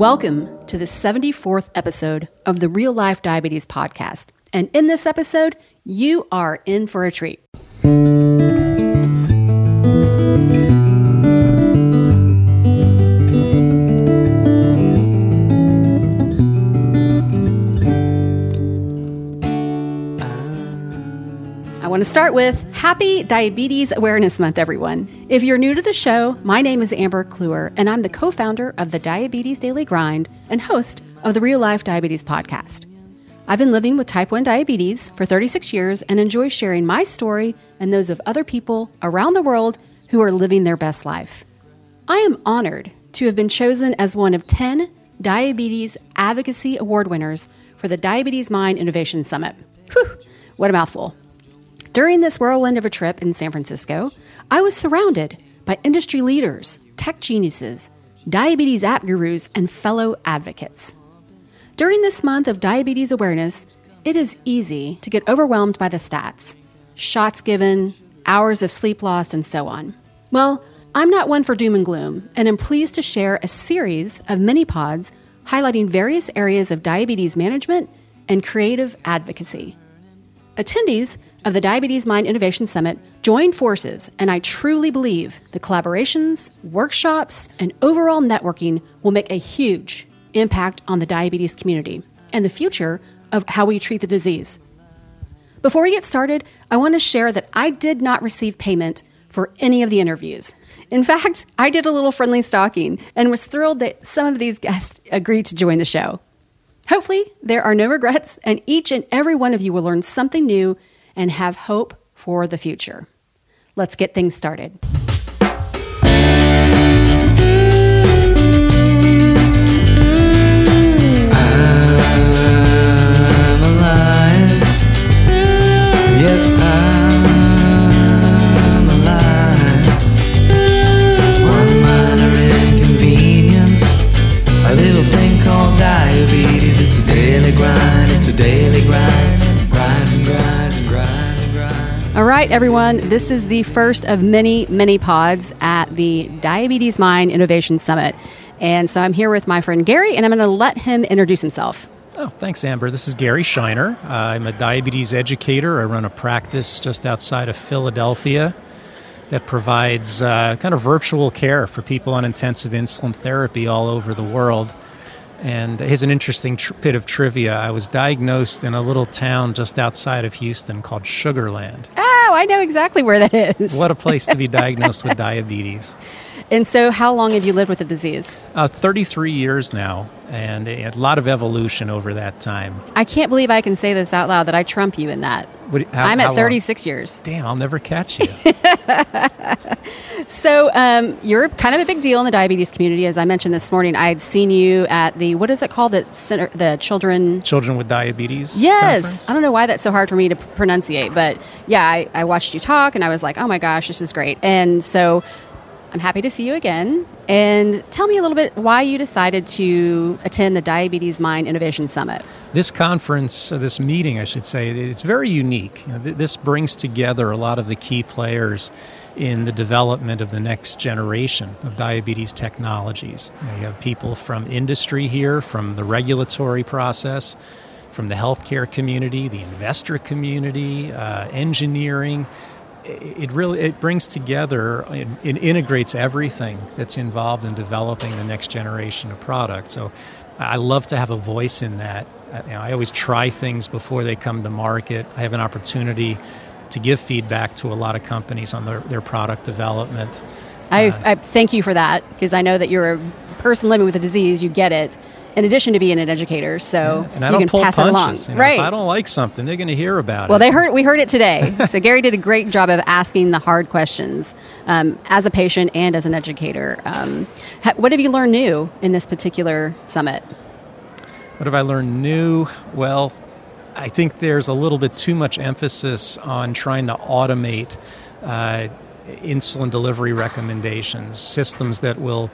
Welcome to the 74th episode of the Real Life Diabetes Podcast. And in this episode, you are in for a treat. I want to start with Happy Diabetes Awareness Month, everyone. If you're new to the show, my name is Amber Kluwer, and I'm the co-founder of the Diabetes Daily Grind and host of the Real Life Diabetes Podcast. I've been living with type 1 diabetes for 36 years and enjoy sharing my story and those of other people around the world who are living their best life. I am honored to have been chosen as one of 10 Diabetes Advocacy Award winners for the Diabetes Mind Innovation Summit. Whew, what a mouthful. During this whirlwind of a trip in San Francisco, I was surrounded by industry leaders, tech geniuses, diabetes app gurus, and fellow advocates. During this month of diabetes awareness, it is easy to get overwhelmed by the stats, shots given, hours of sleep lost, and so on. Well, I'm not one for doom and gloom, and I'm pleased to share a series of mini-pods highlighting various areas of diabetes management and creative advocacy. Attendees of the Diabetes Mind Innovation Summit join forces, and I truly believe the collaborations, workshops, and overall networking will make a huge impact on the diabetes community and the future of how we treat the disease. Before we get started, I want to share that I did not receive payment for any of the interviews. In fact, I did a little friendly stalking and was thrilled that some of these guests agreed to join the show. Hopefully, there are no regrets, and each and every one of you will learn something new and have hope for the future. Let's get things started. I'm alive. Yes, I'm alive. One minor inconvenience, a little thing called diabetes. It's a daily grind, it's a daily grind. Grinds and grinds. All right, everyone, this is the first of many pods at the Diabetes Mind Innovation Summit. And so I'm here with my friend Gary, and I'm going to let him introduce himself. Oh, thanks, Amber. This is Gary Shiner. I'm a diabetes educator. I run a practice just outside of Philadelphia that provides kind of virtual care for people on intensive insulin therapy all over the world. And here's an interesting bit of trivia. I was diagnosed in a little town just outside of Houston called Sugar Land. Oh, I know exactly where that is. What a place to be diagnosed with diabetes. And so how long have you lived with the disease? 33 years now, and a lot of evolution over that time. I can't believe I can say this out loud, that I trump you in that. I'm at 36 years. Damn, I'll never catch you. So you're kind of a big deal in the diabetes community. As I mentioned this morning, I had seen you at the, what is it called? The center, the Children with Diabetes. Yes. Conference. I don't know why that's so hard for me to pronunciate, but yeah, I watched you talk and I was like, oh my gosh, this is great. And so I'm happy to see you again. And tell me a little bit why you decided to attend the Diabetes Mind Innovation Summit. This conference, this meeting, I should say, it's very unique. You know, this brings together a lot of the key players in the development of the next generation of diabetes technologies. You know, you have people from industry here, from the regulatory process, from the healthcare community, the investor community, engineering. It brings together, it integrates everything that's involved in developing the next generation of products. So I love to have a voice in that. I always try things before they come to market. I have an opportunity to give feedback to a lot of companies on their product development. I thank you for that, because I know that you're a person living with a disease, you get it, in addition to being an educator, so and I don't pull pass punches. It along. You know, right. If I don't like something, they're going to hear about it. Well, we heard it today. So Gary did a great job of asking the hard questions as a patient and as an educator. What have you learned new in this particular summit? What have I learned new? Well, I think there's a little bit too much emphasis on trying to automate insulin delivery recommendations, systems that will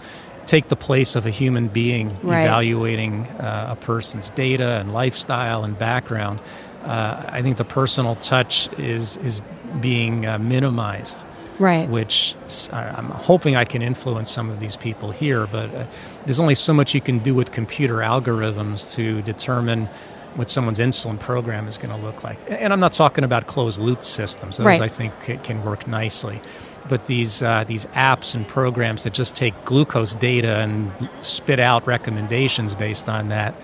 take the place of a human being evaluating a person's data and lifestyle and background. I think the personal touch is being minimized. right? Which I'm hoping I can influence some of these people here, but there's only so much you can do with computer algorithms to determine what someone's insulin program is going to look like. And I'm not talking about closed-loop systems. Those, right, I think, can work nicely. But these apps and programs that just take glucose data and spit out recommendations based on that,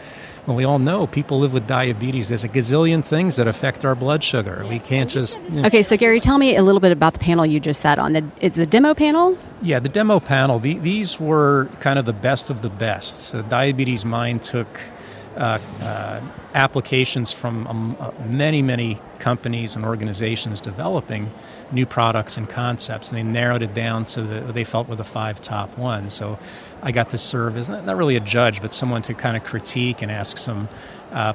well, we all know people live with diabetes. There's a gazillion things that affect our blood sugar. We can't just... Okay, so Gary, tell me a little bit about the panel you just sat on. It's the demo panel? Yeah, the demo panel. These were kind of the best of the best. So Diabetes Mind took applications from many, many companies and organizations developing new products and concepts, and they narrowed it down to they felt were the 5 top ones. So I got to serve as not really a judge, but someone to kind of critique and ask some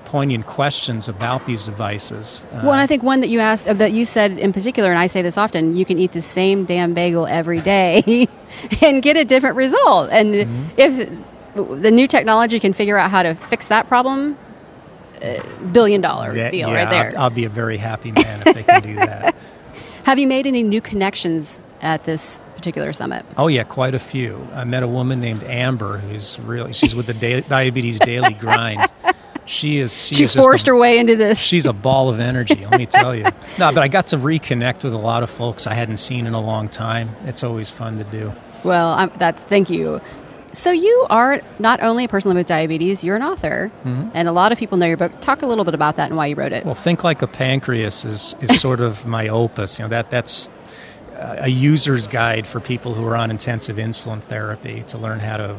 poignant questions about these devices. Well, and I think one that you asked, that you said in particular, and I say this often, you can eat the same damn bagel every day and get a different result. And if the new technology can figure out how to fix that problem, $1 billion deal right there. I'll be a very happy man if they can do that. Have you made any new connections at this particular summit? Oh yeah, quite a few. I met a woman named Amber she's with the Diabetes Daily Grind. She forced her way into this. She's a ball of energy, let me tell you. No, but I got to reconnect with a lot of folks I hadn't seen in a long time. It's always fun to do. Well, thank you. So you are not only a person living with diabetes, you're an author, and a lot of people know your book. Talk a little bit about that and why you wrote it. Well, Think Like a Pancreas is sort of my opus. You know, that's a user's guide for people who are on intensive insulin therapy to learn how to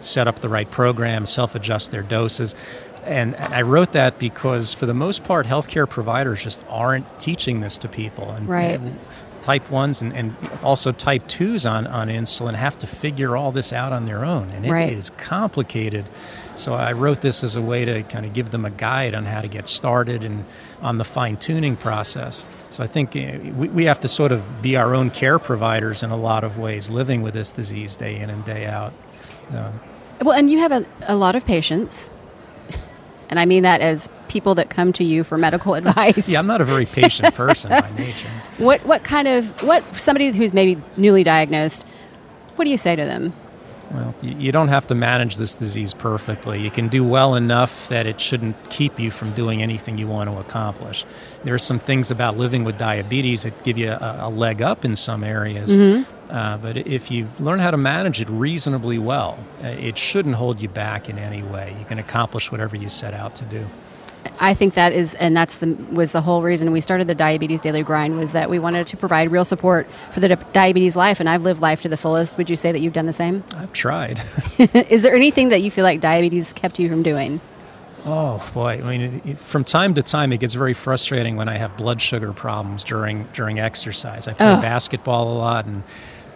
set up the right program, self-adjust their doses. And I wrote that because, for the most part, healthcare providers just aren't teaching this to people. And, right. Type 1s and also type 2s on insulin have to figure all this out on their own. And it is complicated. So I wrote this as a way to kind of give them a guide on how to get started and on the fine-tuning process. So I think we have to sort of be our own care providers in a lot of ways, living with this disease day in and day out. Well, and you have a lot of patients. And I mean that as people that come to you for medical advice. Yeah, I'm not a very patient person by nature. What somebody who's maybe newly diagnosed, what do you say to them? Well, you don't have to manage this disease perfectly. You can do well enough that it shouldn't keep you from doing anything you want to accomplish. There are some things about living with diabetes that give you a leg up in some areas. But if you learn how to manage it reasonably well, it shouldn't hold you back in any way. You can accomplish whatever you set out to do. I think that is, and was the whole reason we started the Diabetes Daily Grind, was that we wanted to provide real support for the diabetes life, and I've lived life to the fullest. Would you say that you've done the same? I've tried. Is there anything that you feel like diabetes kept you from doing? Oh, boy. I mean, from time to time, it gets very frustrating when I have blood sugar problems during exercise. I play basketball a lot, and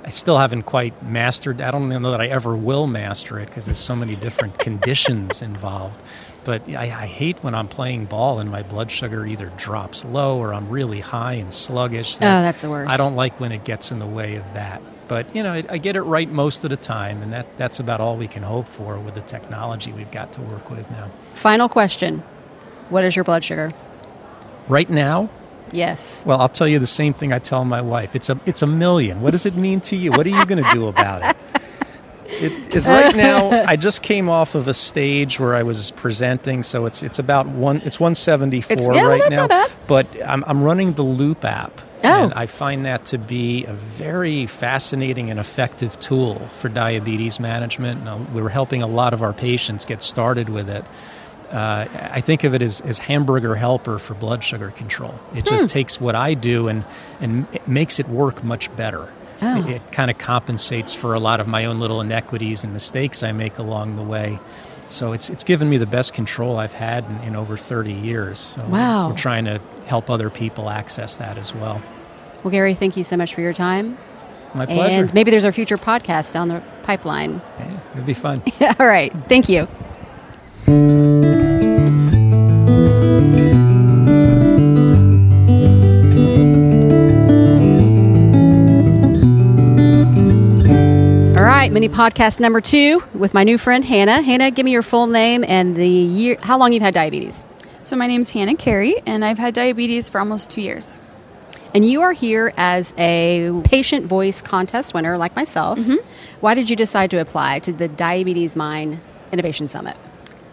I still haven't quite mastered. I don't know that I ever will master it because there's so many different conditions involved. But I hate when I'm playing ball and my blood sugar either drops low or I'm really high and sluggish. That's the worst. I don't like when it gets in the way of that. But, you know, I get it right most of the time, and that's about all we can hope for with the technology we've got to work with now. Final question. What is your blood sugar? Right now? Yes. Well, I'll tell you the same thing I tell my wife. It's a million. What does it mean to you? What are you going to do about it? Right now, I just came off of a stage where I was presenting, so it's about 174 right now. Not bad. But I'm running the Loop app, and I find that to be a very fascinating and effective tool for diabetes management. And we're helping a lot of our patients get started with it. I think of it as hamburger helper for blood sugar control. It just takes what I do and it makes it work much better. Oh. It kind of compensates for a lot of my own little inequities and mistakes I make along the way. So it's given me the best control I've had in over 30 years. So wow. We're trying to help other people access that as well. Well, Gary, thank you so much for your time. My pleasure. And maybe there's a future podcast down the pipeline. Yeah, it'd be fun. All right. Thank you. Mini podcast number 2 with my new friend Hannah. Hannah, give me your full name and the year, how long you've had diabetes. So my name's Hannah Carey, and I've had diabetes for almost 2 years. And you are here as a patient voice contest winner like myself. Mm-hmm. Why did you decide to apply to the Diabetes Mind Innovation Summit?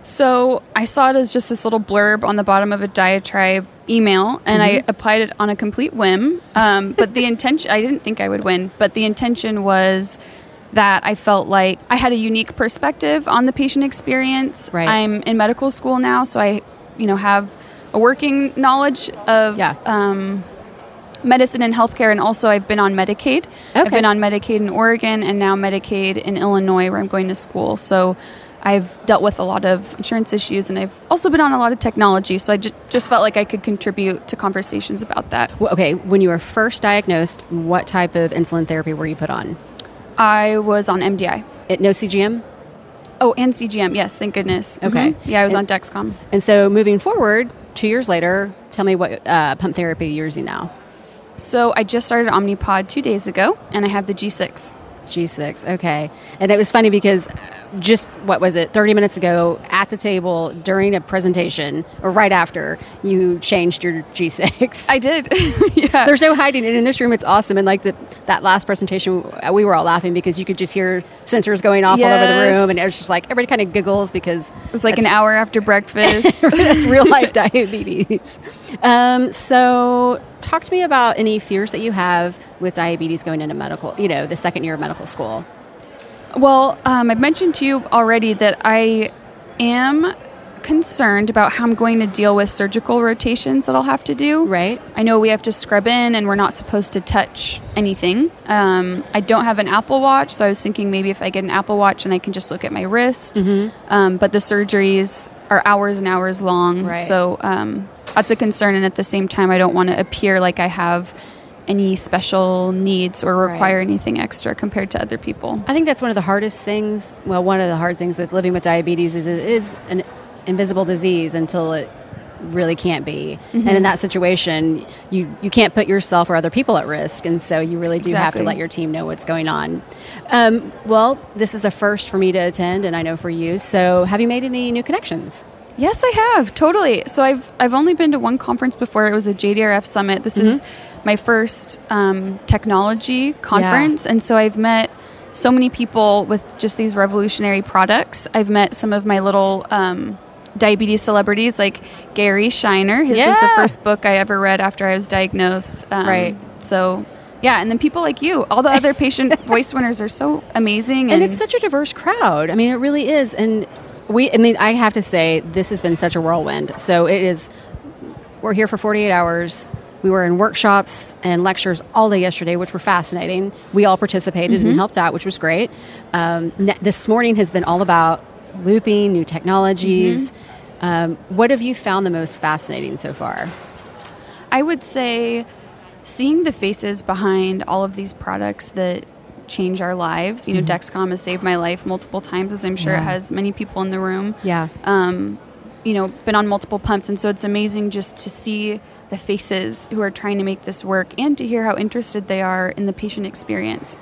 So I saw it as just this little blurb on the bottom of a diatribe email, and I applied it on a complete whim. But the intention, I didn't think I would win, but the intention was that I felt like I had a unique perspective on the patient experience. Right. I'm in medical school now, so I, have a working knowledge of medicine and healthcare, and also I've been on Medicaid. Okay. I've been on Medicaid in Oregon and now Medicaid in Illinois, where I'm going to school. So I've dealt with a lot of insurance issues, and I've also been on a lot of technology. So I just felt like I could contribute to conversations about that. Well, okay. When you were first diagnosed, what type of insulin therapy were you put on? I was on MDI. No CGM? Oh, and CGM. Yes. Thank goodness. Okay. Mm-hmm. Yeah, I was on Dexcom. And so moving forward, 2 years later, tell me what pump therapy you're using now. So I just started Omnipod 2 days ago, and I have the G6. G6, okay. And it was funny because just, 30 minutes ago at the table during a presentation or right after, you changed your G6. I did, yeah. There's no hiding it. In this room, it's awesome. And like that last presentation, we were all laughing because you could just hear sensors going off all over the room. And it was just like, everybody kind of giggles because... It was like an hour after breakfast. That's real life diabetes. So... Talk to me about any fears that you have with diabetes going into medical, the second year of medical school. Well, I've mentioned to you already that I am concerned about how I'm going to deal with surgical rotations that I'll have to do. Right. I know we have to scrub in and we're not supposed to touch anything. I don't have an Apple Watch, so I was thinking maybe if I get an Apple Watch and I can just look at my wrist. Mm-hmm. But the surgeries are hours and hours long. Right. So... that's a concern, and at the same time, I don't want to appear like I have any special needs or require anything extra compared to other people. I think that's one of the hardest things. Well, one of the hard things with living with diabetes is it is an invisible disease until it really can't be. Mm-hmm. And in that situation, you can't put yourself or other people at risk, and so you really do have to let your team know what's going on. Well, this is a first for me to attend, and I know for you. So have you made any new connections? Yes, I have. Totally. So I've only been to one conference before. It was a JDRF summit. This is my first technology conference. Yeah. And so I've met so many people with just these revolutionary products. I've met some of my little diabetes celebrities like Gary Shiner. His was the first book I ever read after I was diagnosed. So... Yeah, and then people like you, all the other patient voice winners are so amazing. And it's such a diverse crowd. I mean, it really is. And... I have to say, this has been such a whirlwind. So we're here for 48 hours. We were in workshops and lectures all day yesterday, which were fascinating. We all participated and helped out, which was great. This morning has been all about looping, new technologies. Mm-hmm. What have you found the most fascinating so far? I would say seeing the faces behind all of these products that change our lives. Dexcom has saved my life multiple times, as I'm sure it has many people in the room. Yeah. Been on multiple pumps. And so it's amazing just to see the faces who are trying to make this work and to hear how interested they are in the patient experience.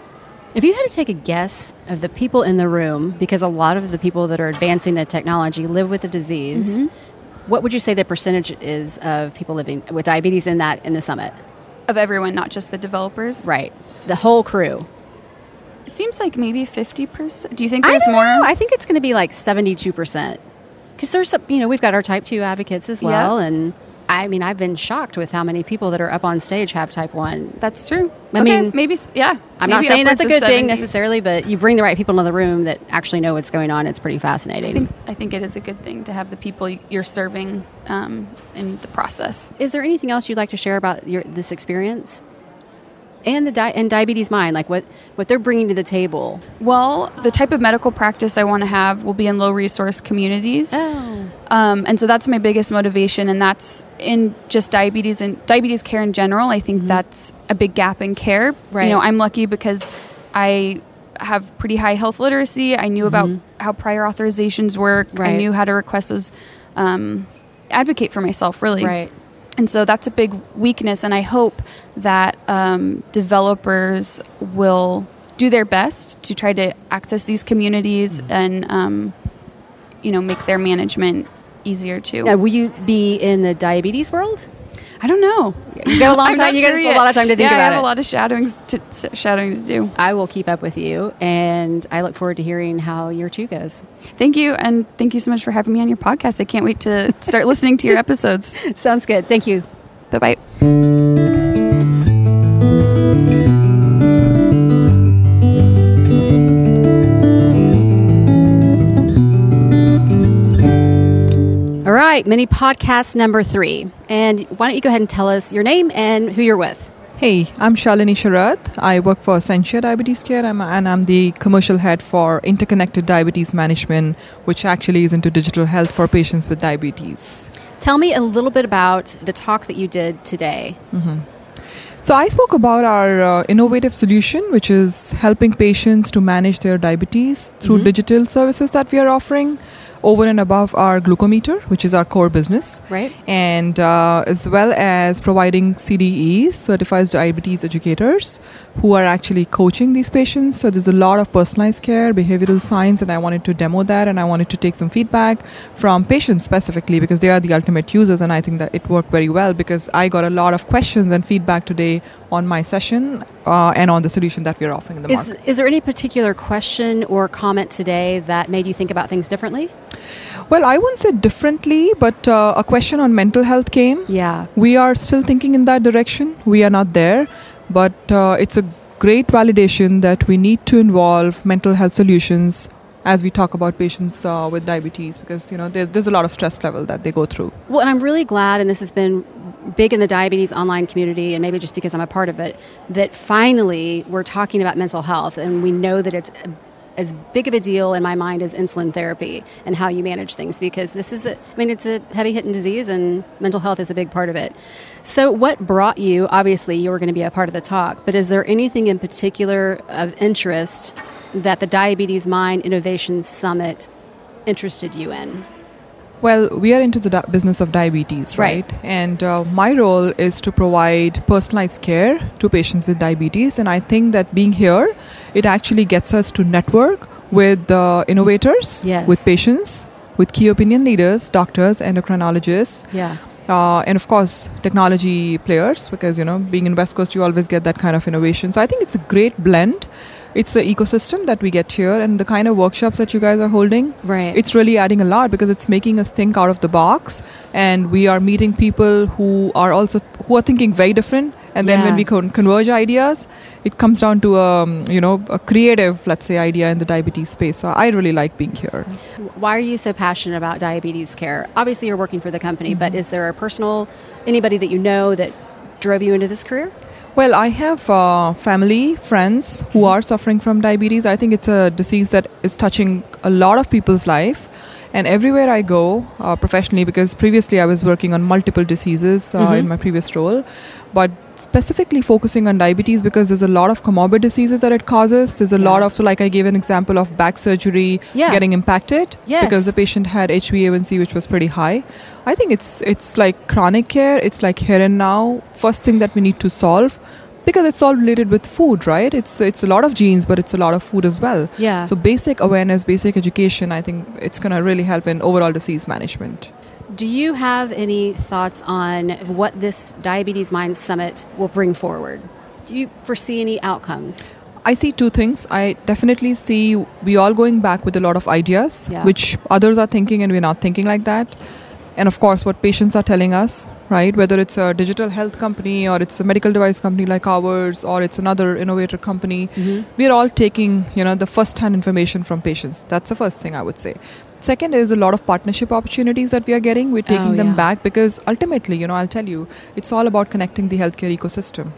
If you had to take a guess of the people in the room, because a lot of the people that are advancing the technology live with the disease, what would you say the percentage is of people living with diabetes in the summit? Of everyone, not just the developers? Right. The whole crew. It seems like maybe 50%. Do you think there's more? I don't know. I think it's going to be like 72%. Because there's, we've got our type 2 advocates as well. Yep. And I've been shocked with how many people that are up on stage have type 1. That's true. I'm not saying that's a good thing necessarily, but you bring the right people into the room that actually know what's going on. It's pretty fascinating. I think it is a good thing to have the people you're serving in the process. Is there anything else you'd like to share about this experience? And Diabetes Mind, like what they're bringing to the table. Well, the type of medical practice I want to have will be in low-resource communities. Oh. And so that's my biggest motivation, and that's in just diabetes and diabetes care in general. I think that's a big gap in care. Right. I'm lucky because I have pretty high health literacy. I knew about how prior authorizations work. Right. I knew how to request those, advocate for myself, really. Right. And so that's a big weakness, and I hope that developers will do their best to try to access these communities and, make their management easier, too. Now, will you be in the diabetes world? I don't know. You got a long time. You got a lot of time to think about it. Yeah, I have a lot of shadowing to do. I will keep up with you, and I look forward to hearing how your chew goes. Thank you, and thank you so much for having me on your podcast. I can't wait to start listening to your episodes. Sounds good. Thank you. Bye-bye. Mini podcast number 3. And why don't you go ahead and tell us your name and who you're with? Hey, I'm Shalini Sharad. I work for Sensia Diabetes Care, and I'm the commercial head for Interconnected Diabetes Management, which actually is into digital health for patients with diabetes. Tell me a little bit about the talk that you did today. Mm-hmm. So I spoke about our innovative solution, which is helping patients to manage their diabetes through digital services that we are offering, over and above our glucometer, which is our core business. Right. And as well as providing CDEs, Certified Diabetes Educators, who are actually coaching these patients. So there's a lot of personalized care, behavioral science, and I wanted to demo that, and I wanted to take some feedback from patients specifically, because they are the ultimate users, and I think that it worked very well, because I got a lot of questions and feedback today on my session and on the solution that we're offering in the market. Is there any particular question or comment today that made you think about things differently? Well, I wouldn't say differently, but a question on mental health came. Yeah. We are still thinking in that direction. We are not there, but it's a great validation that we need to involve mental health solutions as we talk about patients with diabetes, because you know there's a lot of stress level that they go through. Well, and I'm really glad, and this has been big in the diabetes online community, and maybe just because I'm a part of it, that finally we're talking about mental health, and we know that it's as big of a deal in my mind as insulin therapy and how you manage things, because this is, it's a heavy hitting disease, and mental health is a big part of it. So what brought you, obviously you were going to be a part of the talk, but is there anything in particular of interest that the Diabetes Mind Innovation Summit interested you in? Well, we are into the business of diabetes, right? And my role is to provide personalized care to patients with diabetes. And I think that being here, it actually gets us to network with innovators, with patients, with key opinion leaders, doctors, endocrinologists. Yeah. And of course, technology players, because, you know, being in West Coast, you always get that kind of innovation. So I think it's a great blend. It's the ecosystem that we get here, and the kind of workshops that you guys are holding. Right. It's really adding a lot, because it's making us think out of the box, and we are meeting people who are thinking very different. And then when we converge ideas, it comes down to a creative, let's say, idea in the diabetes space. So I really like being here. Why are you so passionate about diabetes care? Obviously, you're working for the company, but is there a anybody that you know that drove you into this career? Well, I have family, friends who are suffering from diabetes. I think it's a disease that is touching a lot of people's life. And everywhere I go professionally, because previously I was working on multiple diseases in my previous role, but specifically focusing on diabetes, because there's a lot of comorbid diseases that it causes. There's a lot of, so like I gave an example of back surgery getting impacted because the patient had HbA1c, which was pretty high. I think it's like chronic care. It's like here and now, first thing that we need to solve, because it's all related with food, right? It's a lot of genes, but it's a lot of food as well. Yeah. So basic awareness, basic education, I think it's going to really help in overall disease management. Do you have any thoughts on what this Diabetes Mind Summit will bring forward? Do you foresee any outcomes? I see two things. I definitely see we all going back with a lot of ideas, which others are thinking and we're not thinking like that. And of course, what patients are telling us, right? Whether it's a digital health company or it's a medical device company like ours, or it's another innovator company, we're all taking, the first-hand information from patients. That's the first thing I would say. Second is a lot of partnership opportunities that we are getting. We're taking them back, because ultimately, I'll tell you, it's all about connecting the healthcare ecosystem,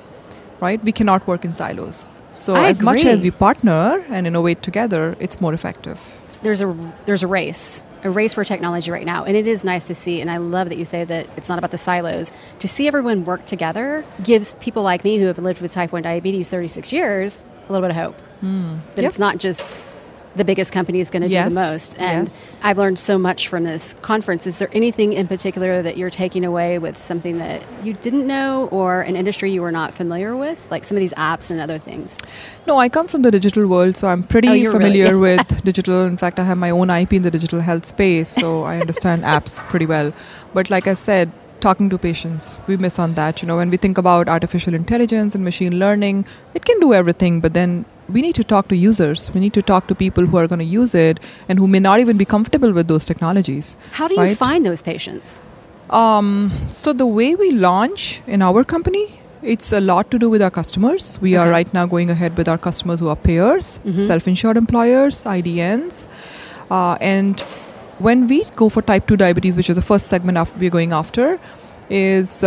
right? We cannot work in silos. So much as we partner and innovate together, it's more effective. There's a race. A race for technology right now, and it is nice to see, and I love that you say that it's not about the silos. To see everyone work together gives people like me, who have lived with type 1 diabetes 36 years, a little bit of hope that it's not just the biggest company is going to do the most. And I've learned so much from this conference. Is there anything in particular that you're taking away with something that you didn't know, or an industry you were not familiar with, like some of these apps and other things? No, I come from the digital world, so I'm pretty familiar with digital. In fact, I have my own IP in the digital health space, so I understand apps pretty well. But like I said, talking to patients. We miss on that. You know, when we think about artificial intelligence and machine learning, it can do everything, but then we need to talk to users. We need to talk to people who are going to use it and who may not even be comfortable with those technologies. How do you find those patients? So the way we launch in our company, it's a lot to do with our customers. We are right now going ahead with our customers who are payers, self-insured employers, IDNs. And when we go for type 2 diabetes, which is the first segment we're going after, is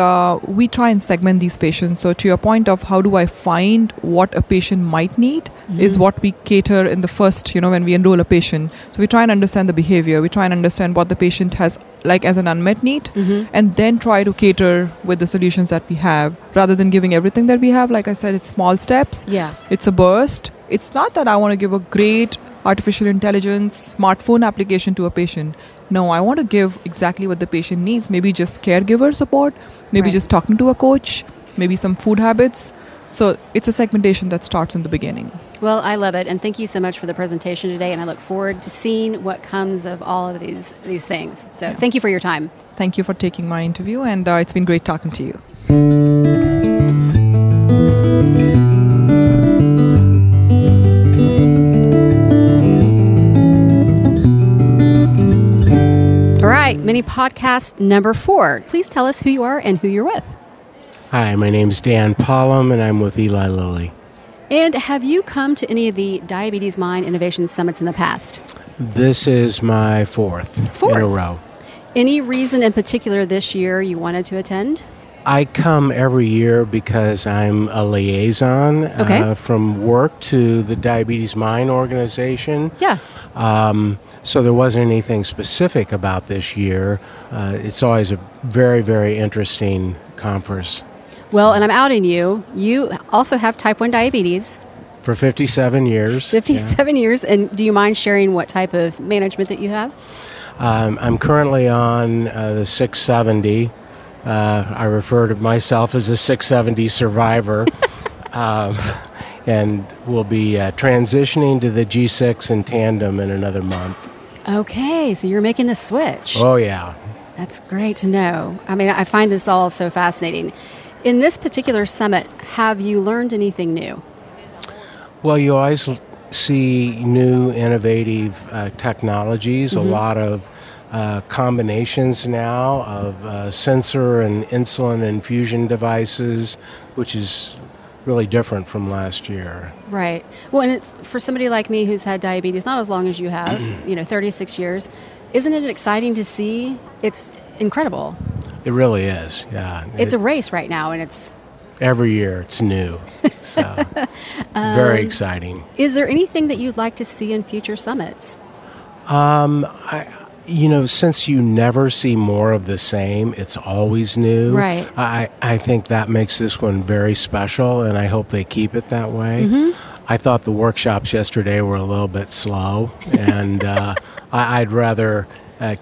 we try and segment these patients. So to your point of how do I find what a patient might need is what we cater in the first, you know, when we enroll a patient. So we try and understand the behavior. We try and understand what the patient has like as an unmet need and then try to cater with the solutions that we have rather than giving everything that we have. Like I said, it's small steps. Yeah, it's a burst. It's not that I want to give a great artificial intelligence smartphone application to a patient. No, I want to give exactly what the patient needs. Maybe just caregiver support, maybe just talking to a coach, maybe some food habits. So it's a segmentation that starts in the beginning. Well, I love it. And thank you so much for the presentation today. And I look forward to seeing what comes of all of these things. So thank you for your time. Thank you for taking my interview. And it's been great talking to you. Mini podcast number 4. Please tell us who you are and who you're with. Hi, my name's Dan Pollum, and I'm with Eli Lilly. And have you come to any of the Diabetes Mind Innovation Summits in the past? This is my fourth in a row. Any reason in particular this year you wanted to attend? I come every year because I'm a liaison from work to the Diabetes Mind organization. Yeah. So there wasn't anything specific about this year. It's always a very, very interesting conference. Well, and I'm outing you. You also have type 1 diabetes. For 57 years. 57 years. And do you mind sharing what type of management that you have? I'm currently on the 670. I refer to myself as a 670 survivor. And we'll be transitioning to the G6 and Tandem in another month. Okay, so you're making the switch. Oh, yeah. That's great to know. I mean, I find this all so fascinating. In this particular summit, have you learned anything new? Well, you always see new, innovative technologies, a lot of combinations now of sensor and insulin infusion devices, which is really different from last year. Right. Well, and for somebody like me who's had diabetes not as long as you have, 36 years, isn't it exciting to see? It's incredible. It really is, yeah. It's a race right now, and it's... Every year it's new, so very exciting. Is there anything that you'd like to see in future summits? Since you never see more of the same, it's always new. Right. I think that makes this one very special, and I hope they keep it that way. Mm-hmm. I thought the workshops yesterday were a little bit slow, and I'd rather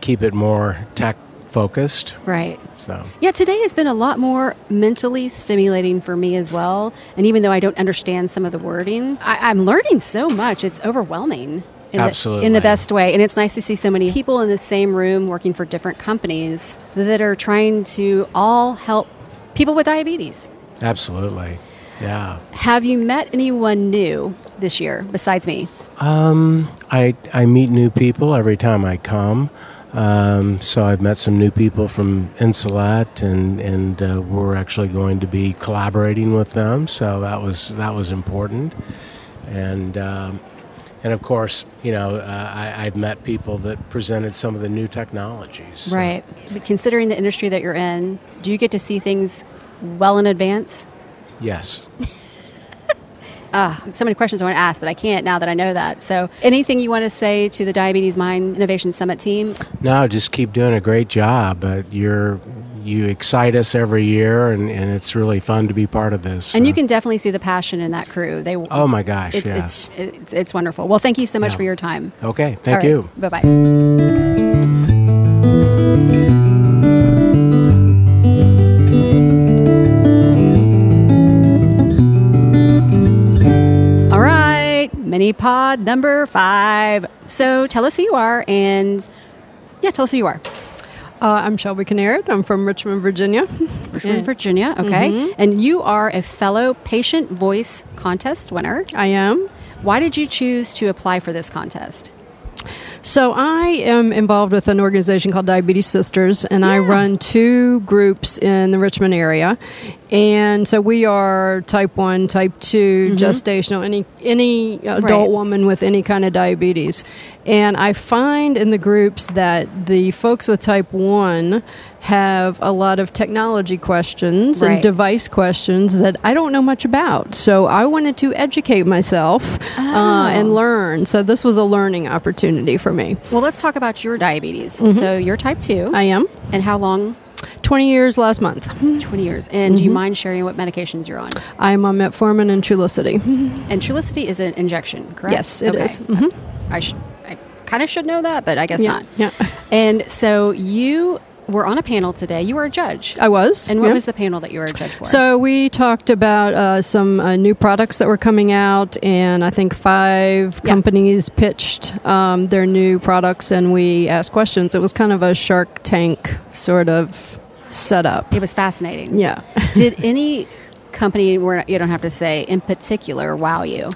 keep it more tech-focused. Right. So. Yeah, today has been a lot more mentally stimulating for me as well, and even though I don't understand some of the wording, I'm learning so much. It's overwhelming. Absolutely. In the best way. And it's nice to see so many people in the same room working for different companies that are trying to all help people with diabetes. Absolutely. Yeah. Have you met anyone new this year besides me? I meet new people every time I come. So I've met some new people from Insulet, and we're actually going to be collaborating with them. So that was important. And of course, I've met people that presented some of the new technologies. So. Right. But considering the industry that you're in, do you get to see things well in advance? Yes. So many questions I want to ask, but I can't now that I know that. So anything you want to say to the Diabetes Mind Innovation Summit team? No, just keep doing a great job. You excite us every year, and it's really fun to be part of this. And so. You can definitely see the passion in that crew. Oh my gosh, yes. It's wonderful. Well, thank you so much for your time. Okay, thank you. Right, bye-bye. All right, Minipod number 5. So tell us who you are, and tell us who you are. I'm Shelby Kinnaird. I'm from Richmond, Virginia. Virginia, okay. Mm-hmm. And you are a fellow Patient Voice Contest winner. I am. Why did you choose to apply for this contest? So I am involved with an organization called Diabetes Sisters, and I run two groups in the Richmond area. And so we are type 1, type 2, gestational, any adult woman with any kind of diabetes. And I find in the groups that the folks with type 1 have a lot of technology questions and device questions that I don't know much about. So I wanted to educate myself and learn. So this was a learning opportunity for me. Well, let's talk about your diabetes. Mm-hmm. So you're type 2. I am. And how long? 20 years last month. 20 years. And do you mind sharing what medications you're on? I'm on metformin and Trulicity. And Trulicity is an injection, correct? Yes, it is. Mm-hmm. I kind of should know that, but I guess not. Yeah. And so you were on a panel today. You were a judge. I was. And what was the panel that you were a judge for? So we talked about some new products that were coming out, and I think five companies pitched their new products, and we asked questions. It was kind of a Shark Tank sort of setup. It was fascinating. Yeah. Did any company, you don't have to say, in particular wow you?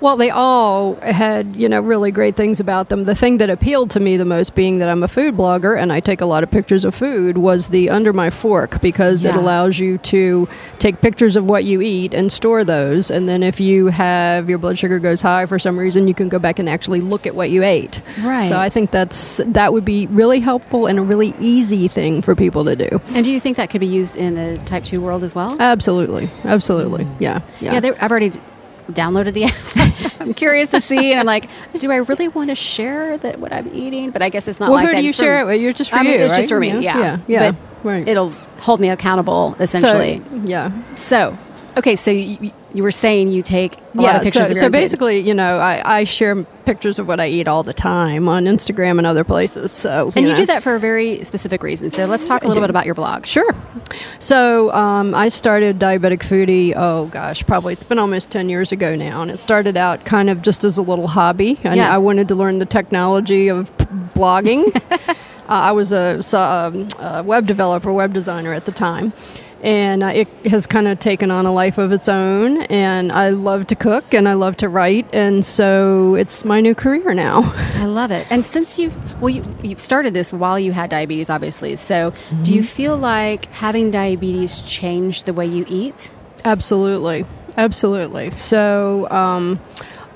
Well, they all had, really great things about them. The thing that appealed to me the most, being that I'm a food blogger and I take a lot of pictures of food, was the Under My Fork, because it allows you to take pictures of what you eat and store those. And then if you have, your blood sugar goes high for some reason, you can go back and actually look at what you ate. Right. So I think that would be really helpful and a really easy thing for people to do. And do you think that could be used in the type 2 world as well? Absolutely. Absolutely. Yeah. Yeah. I've already downloaded the app. I'm curious to see, and I'm like, do I really want to share that what I'm eating? But I guess it's not like that. Well, who do you share it with? You're just for you, it's just for me, yeah. But it'll hold me accountable, essentially. So, okay, so you were saying you take a lot of pictures of your own basically, food. I share pictures of what I eat all the time on Instagram and other places. So, you do that for a very specific reason. So let's talk a little bit about your blog. Sure. So I started Diabetic Foodie, probably it's been almost 10 years ago now. And it started out kind of just as a little hobby. And I wanted to learn the technology of blogging. I was a web designer at the time. And it has kind of taken on a life of its own. And I love to cook and I love to write. And so it's my new career now. I love it. And since you started this while you had diabetes, obviously. So do you feel like having diabetes changed the way you eat? Absolutely. Absolutely. So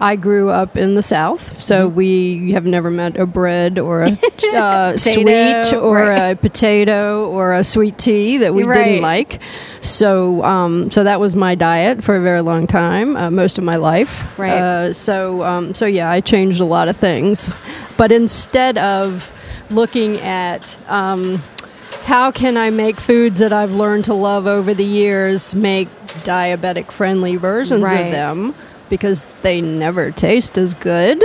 I grew up in the South, so we have never met a bread or a sweet or a potato or a sweet tea that we didn't like. So so that was my diet for a very long time, most of my life. Right. So yeah, I changed a lot of things. But instead of looking at how can I make foods that I've learned to love over the years, make diabetic-friendly versions of them, because they never taste as good,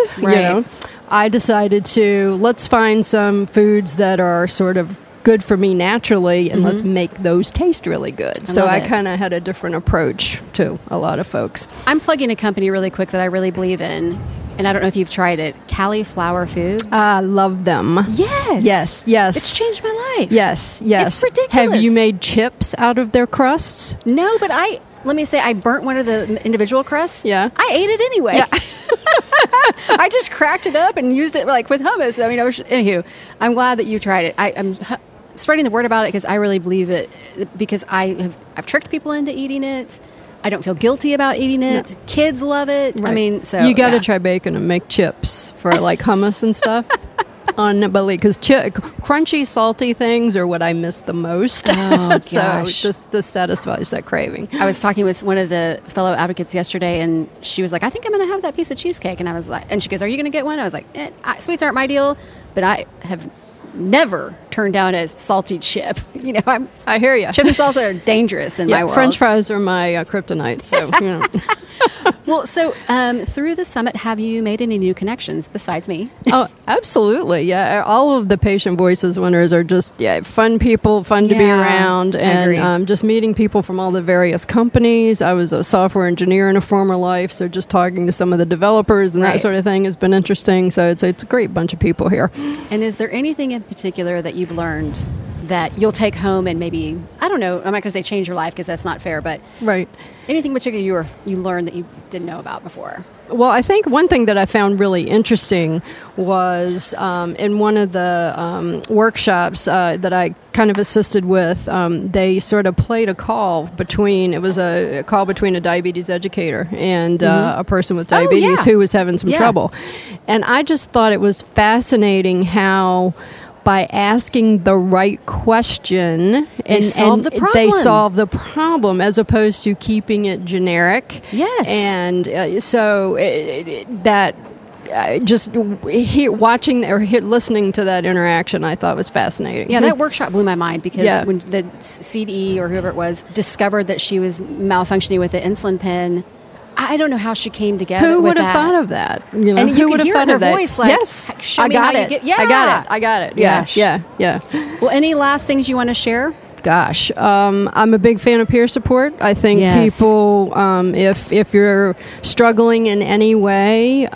I decided to, let's find some foods that are sort of good for me naturally, and let's make those taste really good. I kind of had a different approach to a lot of folks. I'm plugging a company really quick that I really believe in, and I don't know if you've tried it, Cauliflower Foods. I love them. Yes. Yes, yes. It's changed my life. Yes, yes. It's ridiculous. Have you made chips out of their crusts? No, but let me say, I burnt one of the individual crusts. Yeah. I ate it anyway. Yeah. I just cracked it up and used it like with hummus. I mean, anywho, I'm glad that you tried it. I'm spreading the word about it because I really believe it, because I've tricked people into eating it. I don't feel guilty about eating it. No. Kids love it. Right. I mean, so. You got to try bacon and make chips for like hummus and stuff. Unbelievable, because crunchy, salty things are what I miss the most. Oh, gosh. So this satisfies that craving. I was talking with one of the fellow advocates yesterday, and she was like, I think I'm going to have that piece of cheesecake. And I was like, and she goes, are you going to get one? I was like, sweets aren't my deal, but I have never turned down a salty chip. I hear you. Chip and salsa are dangerous in my world. French fries are my kryptonite. So, Well, so through the summit, have you made any new connections besides me? Oh, absolutely. Yeah. All of the patient voices winners are just fun people, fun to be around, and just meeting people from all the various companies. I was a software engineer in a former life, so just talking to some of the developers and that sort of thing has been interesting. So it's a great bunch of people here. And is there anything in particular that you've learned that you'll take home and maybe, I don't know, I'm not going to say change your life because that's not fair, but anything particular you learned that you didn't know about before? Well, I think one thing that I found really interesting was in one of the workshops that I kind of assisted with, they sort of played a call between, it was a call between a diabetes educator and a person with diabetes who was having some trouble. And I just thought it was fascinating how by asking the right question, they solve the problem as opposed to keeping it generic. Yes. And so that just listening to that interaction, I thought was fascinating. Yeah, that workshop blew my mind because when the CDE or whoever it was discovered that she was malfunctioning with the insulin pen, I don't know how she came together. Who would have thought of that? You know, and you could hear in her voice, like, yes, show me how you get. Yeah, I got it. I got it. Yeah, yeah, yeah. Well, any last things you want to share? Gosh, I'm a big fan of peer support. I think people, if you're struggling in any way,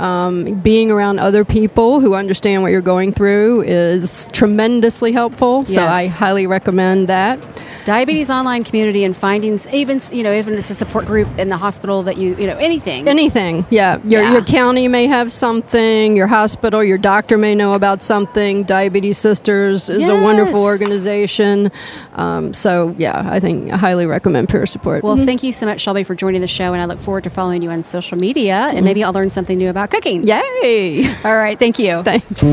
being around other people who understand what you're going through is tremendously helpful. Yes. So I highly recommend that. Diabetes online community and findings, even it's a support group in the hospital that anything. Yeah. Your county may have something, your hospital, your doctor may know about something. Diabetes Sisters is a wonderful organization. I think I highly recommend peer support. Well, thank you so much, Shelby, for joining the show, and I look forward to following you on social media, and maybe I'll learn something new about cooking. Yay! All right, thank you. Thanks.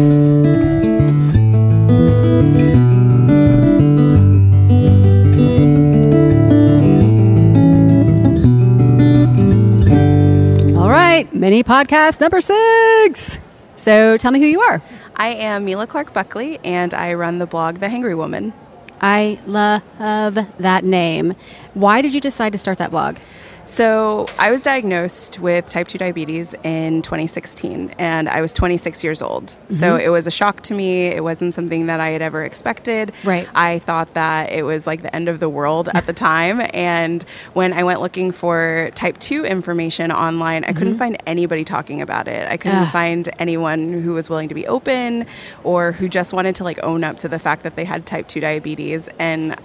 All right, mini podcast number 6. So tell me who you are. I am Mila Clark-Buckley, and I run the blog The Hangry Woman. I love that name. Why did you decide to start that blog? So I was diagnosed with type 2 diabetes in 2016, and I was 26 years old. Mm-hmm. So it was a shock to me. It wasn't something that I had ever expected. Right. I thought that it was like the end of the world at the time. And when I went looking for type 2 information online, I couldn't find anybody talking about it. I couldn't find anyone who was willing to be open or who just wanted to like own up to the fact that they had type 2 diabetes. And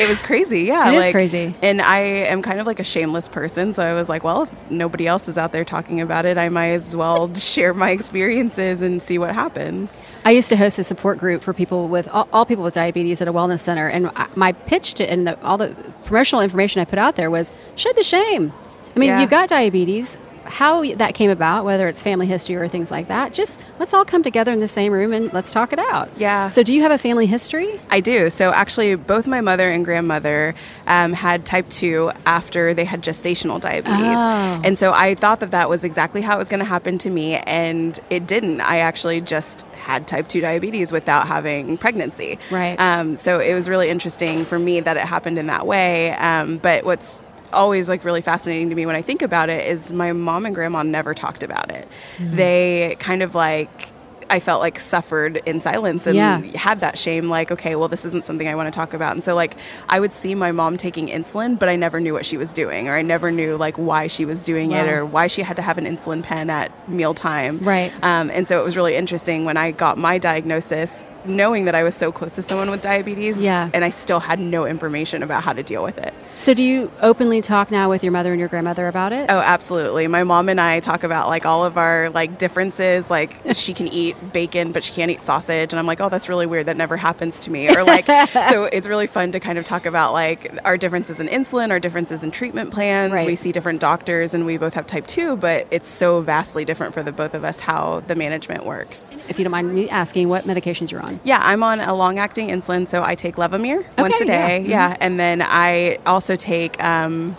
it was crazy, yeah. It is crazy. And I am kind of like a shameless person, so I was like, well, if nobody else is out there talking about it, I might as well share my experiences and see what happens. I used to host a support group for people with all people with diabetes at a wellness center, and my pitch to and all the promotional information I put out there was shed the shame. I mean, you've got diabetes. How that came about, whether it's family history or things like that, just let's all come together in the same room and let's talk it out. Yeah. So do you have a family history? I do. So actually both my mother and grandmother had type 2 after they had gestational diabetes. Oh. And so I thought that was exactly how it was going to happen to me, and it didn't. I actually just had type 2 diabetes without having pregnancy. Right. So it was really interesting for me that it happened in that way. But what's always like really fascinating to me when I think about it is my mom and grandma never talked about it. Mm-hmm. They kind of like, I felt like suffered in silence and had that shame, like, okay, well, this isn't something I want to talk about. And so like I would see my mom taking insulin, but I never knew what she was doing, or I never knew like why she was doing it, or why she had to have an insulin pen at mealtime. Right. And so it was really interesting when I got my diagnosis, knowing that I was so close to someone with diabetes, and I still had no information about how to deal with it. So do you openly talk now with your mother and your grandmother about it? Oh, absolutely. My mom and I talk about like all of our like differences, like she can eat bacon, but she can't eat sausage. And I'm like, oh, that's really weird. That never happens to me. Or like, so it's really fun to kind of talk about like our differences in insulin, our differences in treatment plans. Right. We see different doctors and we both have type 2, but it's so vastly different for the both of us how the management works. If you don't mind me asking, what medications you're on? Yeah, I'm on a long-acting insulin, so I take Levemir once a day. Yeah, and then I also take, I can't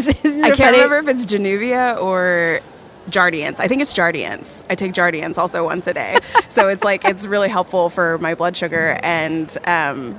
remember if it's Januvia or Jardiance. I think it's Jardiance. I take Jardiance also once a day. So it's like, it's really helpful for my blood sugar. And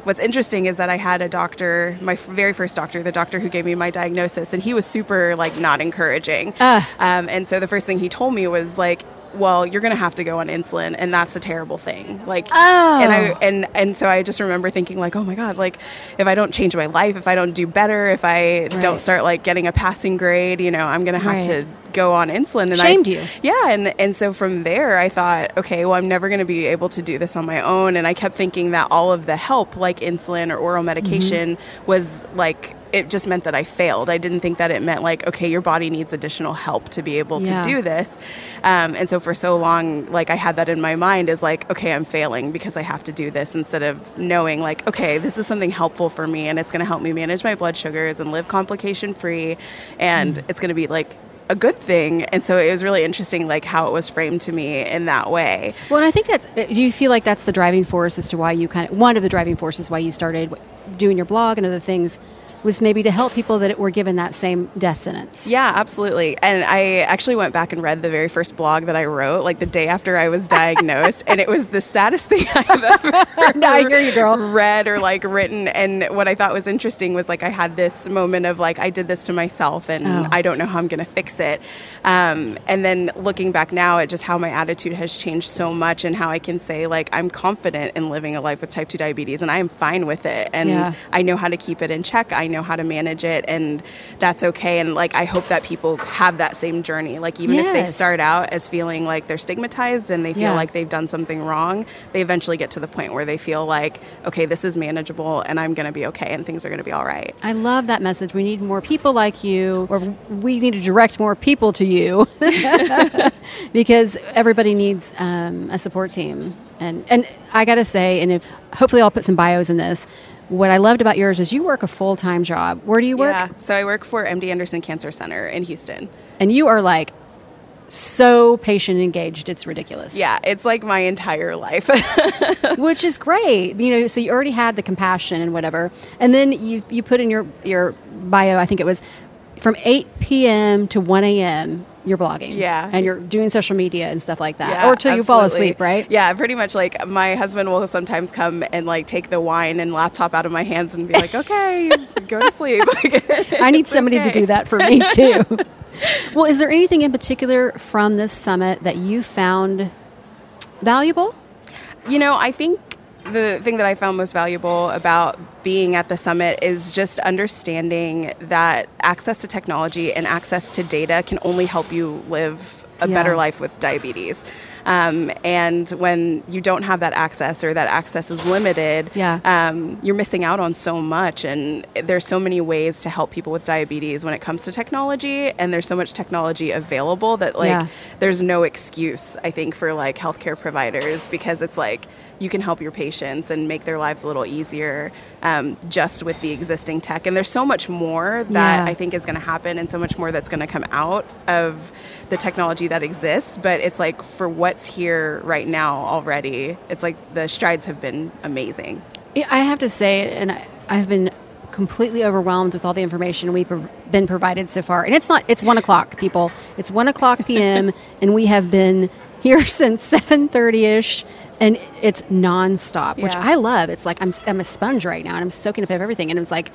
what's interesting is that I had a doctor, my very first doctor, the doctor who gave me my diagnosis, and he was super like not encouraging. And so the first thing he told me was like, well, you're going to have to go on insulin, and that's a terrible thing. Like, and so I just remember thinking like, oh my God, like if I don't change my life, if I don't do better, if I don't start like getting a passing grade, you know, I'm going to have to go on insulin. And Shamed you. Yeah. And so from there I thought, okay, well, I'm never going to be able to do this on my own. And I kept thinking that all of the help, like insulin or oral medication was like, it just meant that I failed. I didn't think that it meant like, okay, your body needs additional help to be able to do this. And so for so long, like I had that in my mind as like, okay, I'm failing because I have to do this, instead of knowing like, okay, this is something helpful for me and it's going to help me manage my blood sugars and live complication free. And it's going to be like a good thing. And so it was really interesting, like how it was framed to me in that way. Well, and I think that's, do you feel like that's the driving force as to why you kind of, one of the driving forces why you started doing your blog and other things, was maybe to help people that were given that same death sentence. Yeah, absolutely. And I actually went back and read the very first blog that I wrote, like the day after I was diagnosed, and it was the saddest thing I've ever read or like written. And what I thought was interesting was like I had this moment of like, I did this to myself and I don't know how I'm going to fix it. And then looking back now at just how my attitude has changed so much and how I can say like, I'm confident in living a life with type 2 diabetes and I am fine with it. And I know how to keep it in check. I know how to manage it, and that's okay. And like, I hope that people have that same journey. Like, even if they start out as feeling like they're stigmatized and they feel like they've done something wrong, they eventually get to the point where they feel like, okay, this is manageable and I'm going to be okay and things are going to be all right. I love that message. We need more people like you, or we need to direct more people to you because everybody needs a support team. And I got to say, and if hopefully I'll put some bios in this, what I loved about yours is you work a full-time job. Where do you work? Yeah, so I work for MD Anderson Cancer Center in Houston. And you are like so patient engaged, it's ridiculous. Yeah, it's like my entire life. Which is great. You know, so you already had the compassion and whatever. And then you put in your bio, I think it was from 8 p.m. to 1 a.m., you're blogging. Yeah. And you're doing social media and stuff like that. Yeah, or till you fall asleep, right? Yeah, pretty much. Like my husband will sometimes come and like take the wine and laptop out of my hands and be like, okay, go to sleep. I need somebody to do that for me too. Well, is there anything in particular from this summit that you found valuable? You know, I think the thing that I found most valuable about being at the summit is just understanding that access to technology and access to data can only help you live a better life with diabetes. And when you don't have that access, or that access is limited, you're missing out on so much. And there's so many ways to help people with diabetes when it comes to technology. And there's so much technology available that like, there's no excuse, I think, for like healthcare providers, because it's like, you can help your patients and make their lives a little easier just with the existing tech. And there's so much more that I think is going to happen, and so much more that's going to come out of the technology that exists. But it's like, for what's here right now already, it's like the strides have been amazing. I have to say, and I've been completely overwhelmed with all the information we've been provided so far. And it's 1 o'clock, people. It's 1 o'clock p.m. and we have been here since 7:30-ish. And it's nonstop, which I love. It's like I'm a sponge right now, and I'm soaking up everything. And it's like,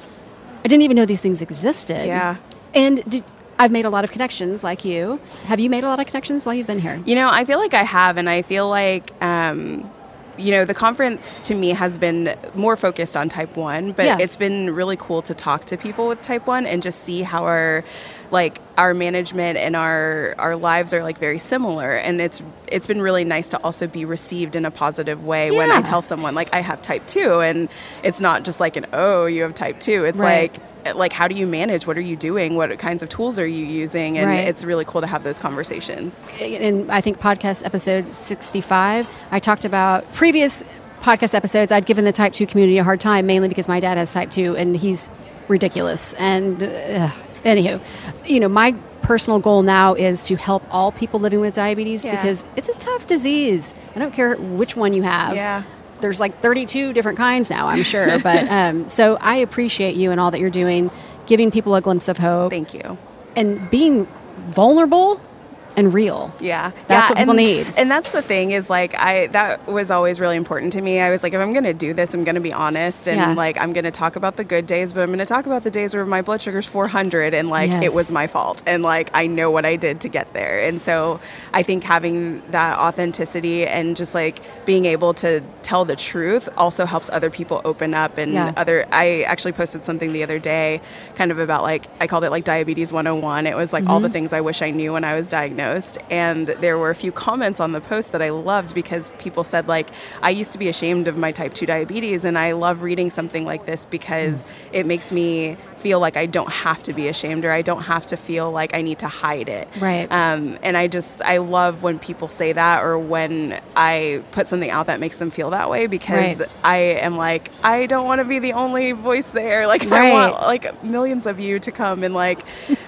I didn't even know these things existed. Yeah. And I've made a lot of connections, like you. Have you made a lot of connections while you've been here? You know, I feel like I have, and I feel like, you know, the conference to me has been more focused on type 1, but it's been really cool to talk to people with type 1 and just see how our management and our lives are like very similar. And it's been really nice to also be received in a positive way when I tell someone like I have type 2, and it's not just like you have type 2. It's like how do you manage? What are you doing? What kinds of tools are you using? And it's really cool to have those conversations. In I think podcast episode 65, I talked about previous podcast episodes. I'd given the type 2 community a hard time, mainly because my dad has type 2 and he's ridiculous. And anywho, you know, my personal goal now is to help all people living with diabetes because it's a tough disease. I don't care which one you have. Yeah. There's like 32 different kinds now, I'm sure. But so I appreciate you and all that you're doing, giving people a glimpse of hope. Thank you. And being vulnerable and real. Yeah. That's what people need. And that's the thing is, like, that was always really important to me. I was like, if I'm going to do this, I'm going to be honest. And like, I'm going to talk about the good days, but I'm going to talk about the days where my blood sugar's 400 and like, it was my fault. And like, I know what I did to get there. And so I think having that authenticity and just like being able to tell the truth also helps other people open up. And I actually posted something the other day kind of about like, I called it like diabetes 101. It was like all the things I wish I knew when I was diagnosed. And there were a few comments on the post that I loved because people said, like, I used to be ashamed of my type 2 diabetes, and I love reading something like this because it makes me feel like I don't have to be ashamed, or I don't have to feel like I need to hide it. Right. And I love when people say that, or when I put something out that makes them feel that way, because I am like, I don't want to be the only voice there. Like I want like millions of you to come and like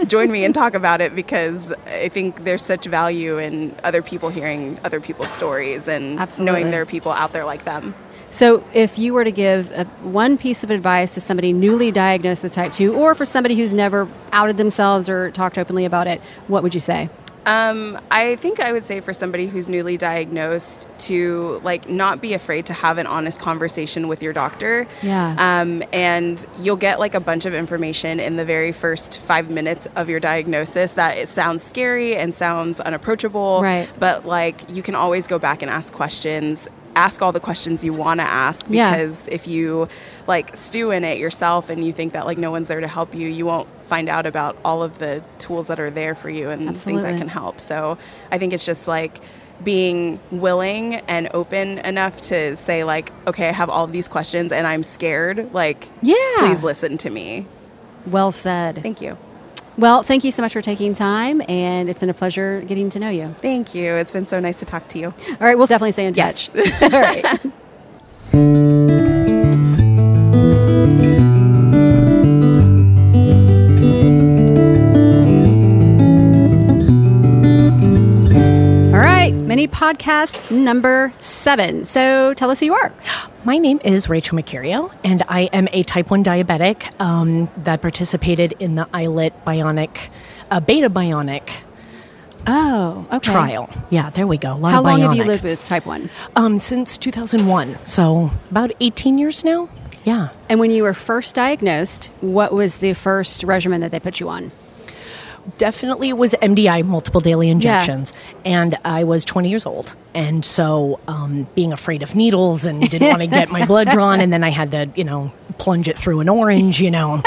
join me and talk about it, because I think there's such value in other people hearing other people's stories and knowing there are people out there like them. So if you were to give one piece of advice to somebody newly diagnosed with type 2, or for somebody who's never outed themselves or talked openly about it, what would you say? I think I would say for somebody who's newly diagnosed to like not be afraid to have an honest conversation with your doctor. Yeah. And you'll get like a bunch of information in the very first 5 minutes of your diagnosis that it sounds scary and sounds unapproachable. Right. But like you can always go back and ask questions. Ask all the questions you want to ask, because if you like stew in it yourself and you think that like no one's there to help you, you won't find out about all of the tools that are there for you and things that can help. So I think it's just like being willing and open enough to say like, okay, I have all these questions and I'm scared. Like, please listen to me. Well said. Thank you. Well, thank you so much for taking time, and it's been a pleasure getting to know you. Thank you. It's been so nice to talk to you. All right, we'll definitely stay in touch. All right. All right, mini podcast number 7. So tell us who you are. My name is Rachel Mercurio, and I am a type 1 diabetic that participated in the Beta Bionic trial. Yeah, there we go. How long have you lived with type 1? Since 2001, so about 18 years now. Yeah. And when you were first diagnosed, what was the first regimen that they put you on? Definitely was MDI, multiple daily injections, and I was 20 years old, and so being afraid of needles and didn't want to get my blood drawn, and then I had to, plunge it through an orange, usual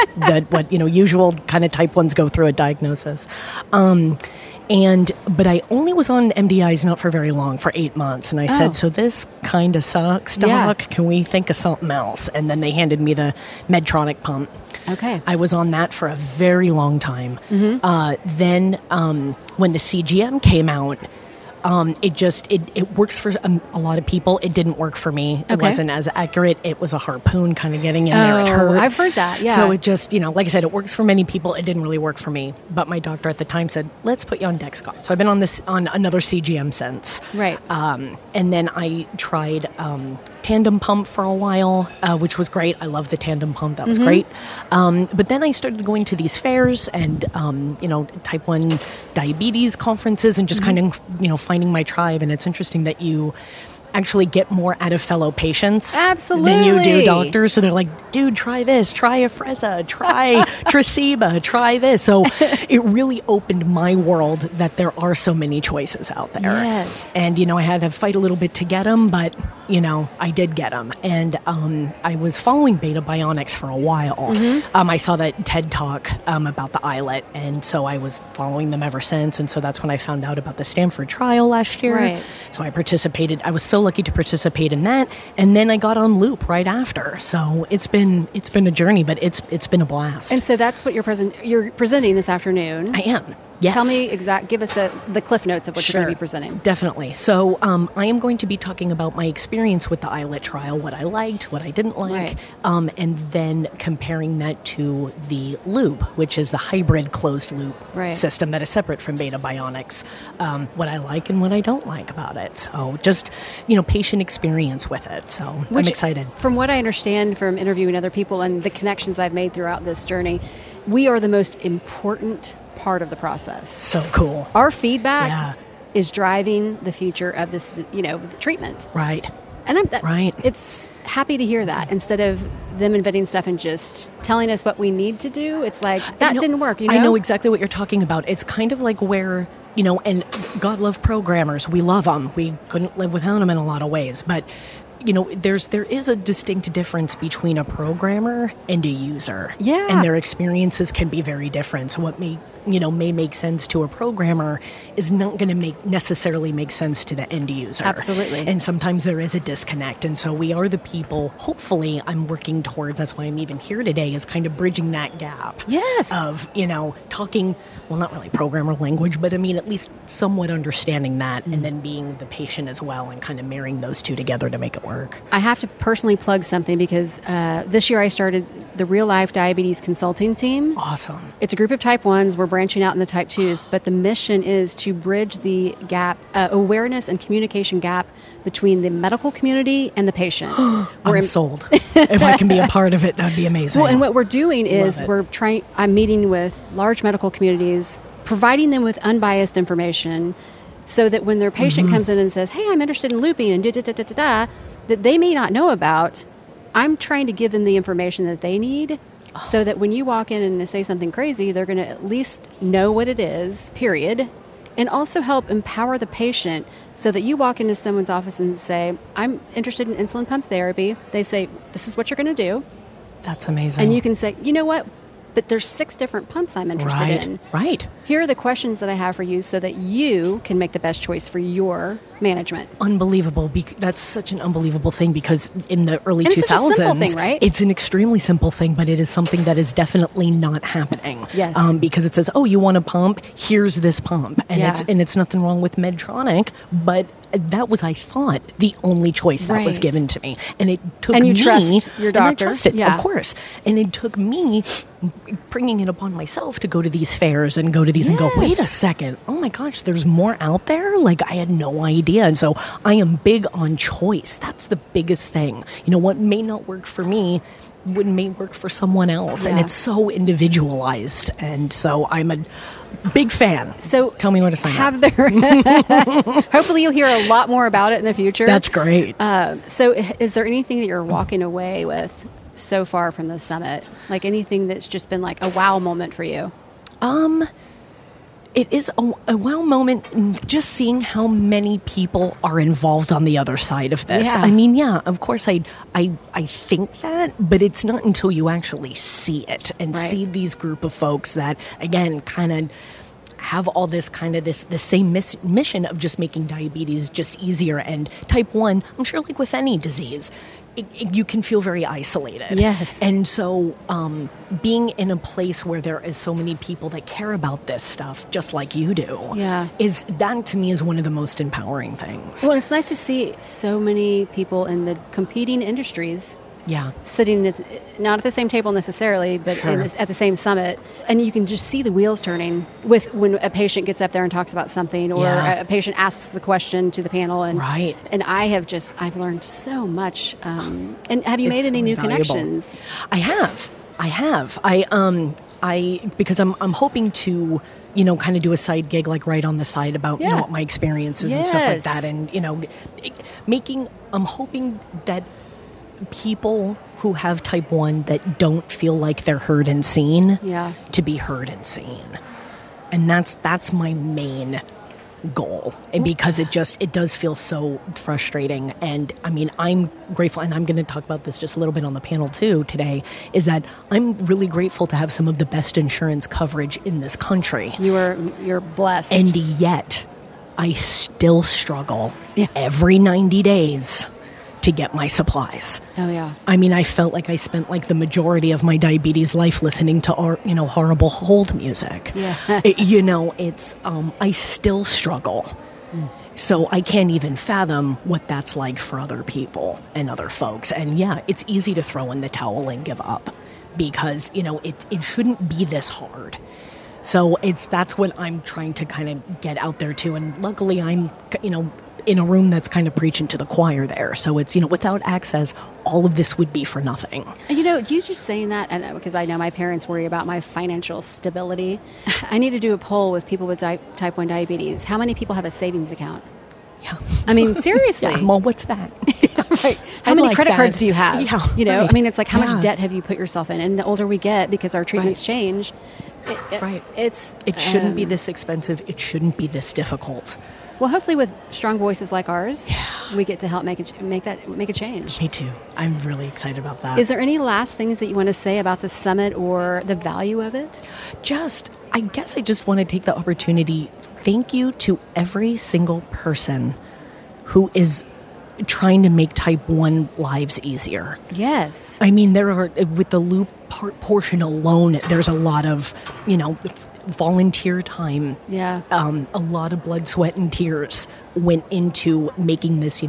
kind of type 1s go through a diagnosis. But I only was on MDIs not for very long, for 8 months. And I said, so this kind of sucks, Doc. Yeah. Can we think of something else? And then they handed me the Medtronic pump. Okay. I was on that for a very long time. Mm-hmm. Then when the CGM came out, it works for a lot of people. It didn't work for me. Okay. It wasn't as accurate. It was a harpoon kind of getting in there. It hurt. I've heard that. Yeah. So it just, like I said, it works for many people. It didn't really work for me. But my doctor at the time said, let's put you on Dexcom. So I've been on another CGM since. Right. And then I tried Tandem pump for a while, which was great. I love the Tandem pump. That was great. But then I started going to these fairs and, type 1 diabetes conferences and just kind of, finding my tribe. And it's interesting that you actually get more out of fellow patients than you do doctors. So they're like, dude, try this, try Afrezza, try Traceba, try this. So it really opened my world that there are so many choices out there. Yes. And, I had to fight a little bit to get them, but, I did get them. And I was following Beta Bionics for a while. I saw that TED Talk about the iLet, and so I was following them ever since. And so that's when I found out about the Stanford trial last year. Right. So I participated. I was so lucky to participate in that, and then I got on Loop right after. So it's been a journey, but it's been a blast. And so that's what you're presenting this afternoon. I am. Yes. Tell me give us the cliff notes of what you're going to be presenting. Definitely. So I am going to be talking about my experience with the iLet trial, what I liked, what I didn't like, and then comparing that to the Loop, which is the hybrid closed loop system that is separate from Beta Bionics, what I like and what I don't like about it. So just, patient experience with it. So I'm excited. From what I understand from interviewing other people and the connections I've made throughout this journey, we are the most important part of the process. So cool. Our feedback is driving the future of this, treatment. Right. And it's happy to hear that instead of them inventing stuff and just telling us what we need to do. It's like, that didn't work. I know exactly what you're talking about. It's kind of like where, and God love programmers. We love them. We couldn't live without them in a lot of ways. But, there is a distinct difference between a programmer and a user. Yeah. And their experiences can be very different. So what may make sense to a programmer is not going to necessarily make sense to the end user. Absolutely. And sometimes there is a disconnect. And so we are the people, hopefully, I'm working towards, that's why I'm even here today, is kind of bridging that gap. Yes. Of, talking, well, not really programmer language, but at least somewhat understanding that and then being the patient as well and kind of marrying those two together to make it work. I have to personally plug something because this year I started the Real Life Diabetes Consulting Team. Awesome. It's a group of type 1s. We're branching out in the type 2s, but the mission is to bridge the gap, awareness and communication gap between the medical community and the patient. I'm sold. If I can be a part of it, that'd be amazing. Well, and what we're doing is I'm meeting with large medical communities, providing them with unbiased information so that when their patient comes in and says, hey, I'm interested in looping and that they may not know about, I'm trying to give them the information that they need. So that when you walk in and say something crazy, they're going to at least know what it is, period, and also help empower the patient so that you walk into someone's office and say, I'm interested in insulin pump therapy. They say, this is what you're going to do. That's amazing. And you can say, you know what? But there's 6 different pumps I'm interested in. Right. Here are the questions that I have for you so that you can make the best choice for your management. Unbelievable. That's such an unbelievable thing because in the early 2000s, it's such a simple thing, right? It's an extremely simple thing, but it is something that is definitely not happening. Yes. Because it says, oh, you want a pump? Here's this pump. And it's nothing wrong with Medtronic, but that was, I thought, the only choice that was given to me. And it took me. And you trust your doctor. And I trusted, of course. And it took me bringing it upon myself to go to these fairs and go to these and go, wait a second. Oh my gosh, there's more out there? Like, I had no idea. And so I am big on choice. That's the biggest thing. What may not work for me may work for someone else. Yeah. And it's so individualized. And so I'm a big fan. So tell me where to sign up. Hopefully you'll hear a lot more about it in the future. That's great. So is there anything that you're walking away with so far from the summit? Like anything that's just been like a wow moment for you? It is a wow moment just seeing how many people are involved on the other side of this. Yeah. Of course I think that, but it's not until you actually see it and see these group of folks that, again, kind of have all this the same mission of just making diabetes just easier. And type 1, I'm sure like with any disease, you can feel very isolated. Yes. And so being in a place where there is so many people that care about this stuff, just like you do, is that to me is one of the most empowering things. Well, it's nice to see so many people in the competing industries sitting, not at the same table necessarily, but at the same summit. And you can just see the wheels turning when a patient gets up there and talks about something or a patient asks the question to the panel. And, and I've learned so much. And have you made any new connections? I have. Because I'm hoping to, kind of do a side gig, like right on the side about, what my experiences and stuff like that. And, I'm hoping that people who have type 1 that don't feel like they're heard and seen to be heard and seen. And that's my main goal. And because it does feel so frustrating. And I'm grateful, and I'm going to talk about this just a little bit on the panel too today, is that I'm really grateful to have some of the best insurance coverage in this country. You're blessed. And yet I still struggle every 90 days to get my supplies. Oh yeah. I felt like I spent like the majority of my diabetes life listening to horrible hold music. Yeah. It's I still struggle. Mm. So I can't even fathom what that's like for other people and other folks. And it's easy to throw in the towel and give up because it shouldn't be this hard. So that's what I'm trying to kind of get out there too. And luckily I'm in a room that's kind of preaching to the choir there. So it's, without access, all of this would be for nothing. You just saying that, and because I know my parents worry about my financial stability. I need to do a poll with people with type 1 diabetes. How many people have a savings account? Yeah. I mean, seriously. Yeah, well, what's that? Right. How many credit cards do you have? Yeah, right. I mean, it's like how much debt have you put yourself in? And the older we get, because our treatments change, it shouldn't be this expensive. It shouldn't be this difficult. Well, hopefully with strong voices like ours, we get to help make a change. Me too. I'm really excited about that. Is there any last things that you want to say about the summit or the value of it? I guess I just want to take the opportunity. Thank you to every single person who is trying to make type 1 lives easier. Yes. I mean, there are, with the Loop portion alone, there's a lot of, volunteer time. Yeah. A lot of blood, sweat, and tears went into making this,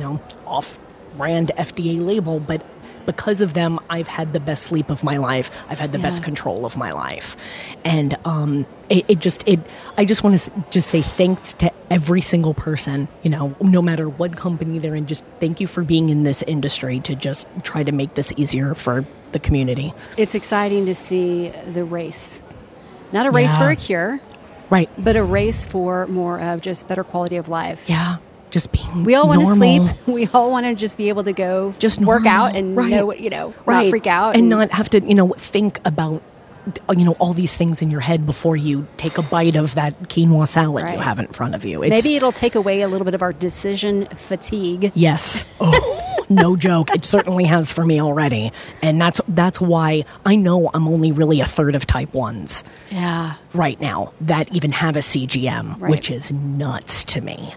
off-brand FDA label. But because of them, I've had the best sleep of my life. I've had the best control of my life. And I just want to say thanks to every single person, no matter what company they're in. Just thank you for being in this industry to just try to make this easier for the community. It's exciting to see the race. Not a race for a cure, right? But a race for more of just better quality of life. Yeah. Just being we all want normal. To sleep. We all want to just be able to go just work out and know what, not freak out. And not have to, think about, all these things in your head before you take a bite of that quinoa salad you have in front of you. Maybe it'll take away a little bit of our decision fatigue. Yes. Oh, no joke. It certainly has for me already. And that's why I know I'm only really a third of type 1s right now that even have a CGM, which is nuts to me.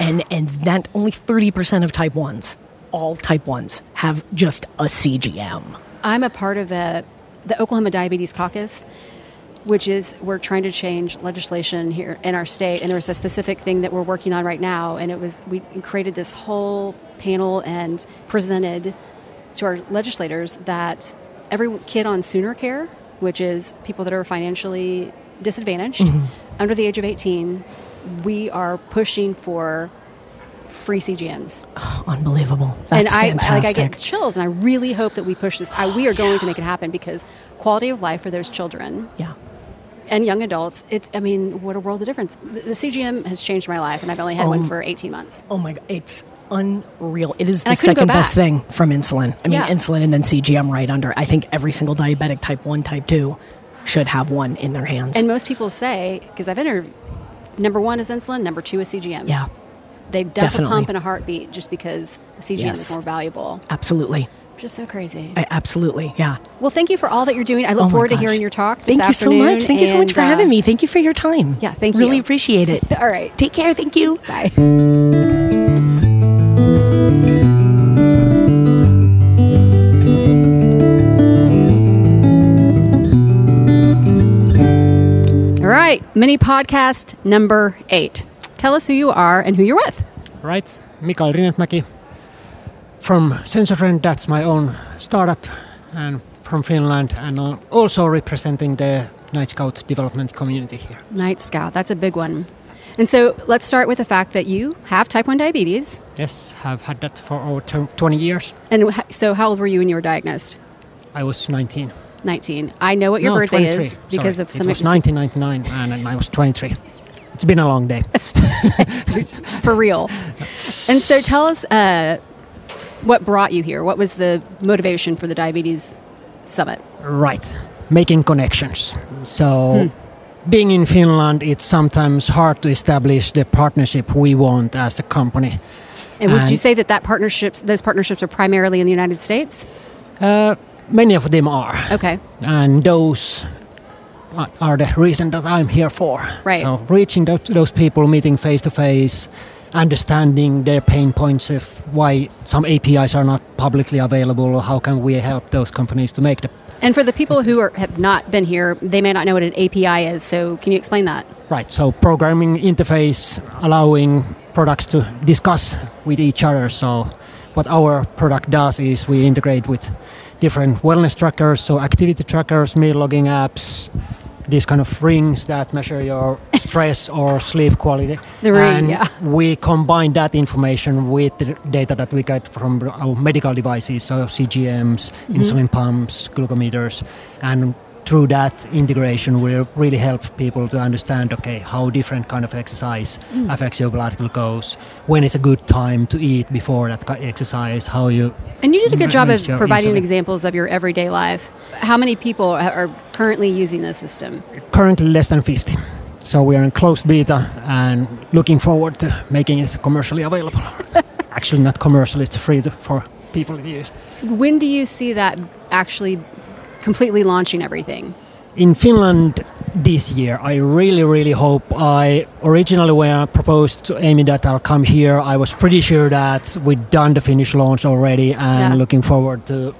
And that only 30% of type 1s, all type 1s, have just a CGM. I'm a part of the Oklahoma Diabetes Caucus, which is we're trying to change legislation here in our state. And there's a specific thing that we're working on right now. And it was we created this whole panel and presented to our legislators that every kid on Sooner Care, which is people that are financially disadvantaged, under the age of 18... we are pushing for free CGMs. Oh, unbelievable. That's fantastic. And I get chills, and I really hope that we push this. We are going to make it happen, because quality of life for those children and young adults, what a world of difference. The CGM has changed my life, and I've only had one for 18 months. Oh, my God. It's unreal. It is the second best thing from insulin. Insulin and then CGM right under. I think every single diabetic, type 1, type 2, should have one in their hands. And most people say, because I've interviewed, number one is insulin. Number two is CGM. Yeah, they definitely pump in a heartbeat just because the CGM is more valuable. Absolutely. Just so crazy. Absolutely. Yeah. Well, thank you for all that you're doing. I look forward to hearing your talk this afternoon. Thank you so much. Thank you so much for having me. Thank you for your time. Yeah, thank you. Really appreciate it. All right. Take care. Thank you. Bye. Mini podcast number 8. Tell us who you are and who you're with. Right. Mikael Rinnetmäki from SensorFriend. That's my own startup, and from Finland, and also representing the Night Scout development community here. Night Scout. That's a big one. And so let's start with the fact that you have type 1 diabetes. Yes. I've had that for over 20 years. And so how old were you when you were diagnosed? I was 19. I know what your birthday 23. Is because of some. It was 1999 and I was 23. It's been a long day. For real. And so tell us what brought you here. What was the motivation for the Diabetes Summit? Right. Making connections. So being in Finland, it's sometimes hard to establish the partnership we want as a company. And would you say that those partnerships are primarily in the United States? Many of them are. Okay. And those are the reason that I'm here for. Right. So reaching those people, meeting face to face, understanding their pain points of why some APIs are not publicly available, or how can we help those companies to make them. And for the people who have not been here, they may not know what an API is. So can you explain that? Right. So programming interface allowing products to discuss with each other. So what our product does is we integrate with different wellness trackers, so activity trackers, meal logging apps, these kind of rings that measure your stress or sleep quality. We combine that information with the data that we get from our medical devices, so CGMs, insulin pumps, glucometers, and through that integration will really help people to understand, okay, how different kind of exercise affects your blood glucose, when is a good time to eat before that exercise, how you... And you did a good job of providing examples of your everyday life. How many people are currently using this system? Currently less than 50. So we are in closed beta and looking forward to making it commercially available. Actually not commercially, it's free for people to use. When do you see that actually completely launching everything? In Finland this year, I really hope. Originally when I proposed to Amy that I'll come here, I was pretty sure that we'd done the Finnish launch already and looking forward to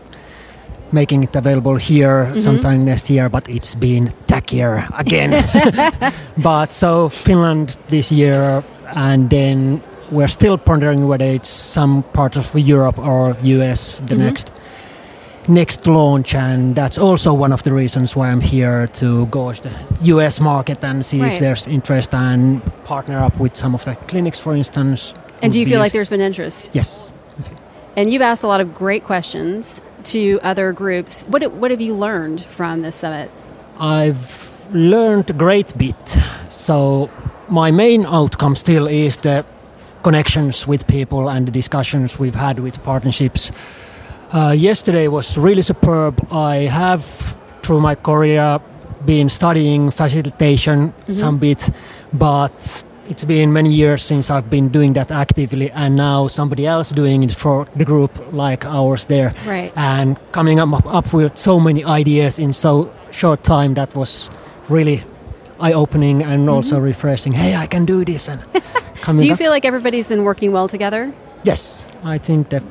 making it available here sometime next year, but it's been tackier again. But so Finland this year, and then we're still pondering whether it's some part of Europe or US the next launch, and that's also one of the reasons why I'm here, to gauge the US market and see if there's interest and partner up with some of the clinics, for instance. And do you feel like there's been interest? Yes. And you've asked a lot of great questions to other groups. What have you learned from this summit? I've learned a great bit. So my main outcome still is the connections with people and the discussions we've had with partnerships. Yesterday was really superb. I have, through my career, been studying facilitation some bit, but it's been many years since I've been doing that actively, and now somebody else doing it for the group like ours there. Right. And coming up with so many ideas in so short time, that was really eye-opening and also refreshing. Hey, I can do this. And do you feel like everybody's been working well together? Yes, I think that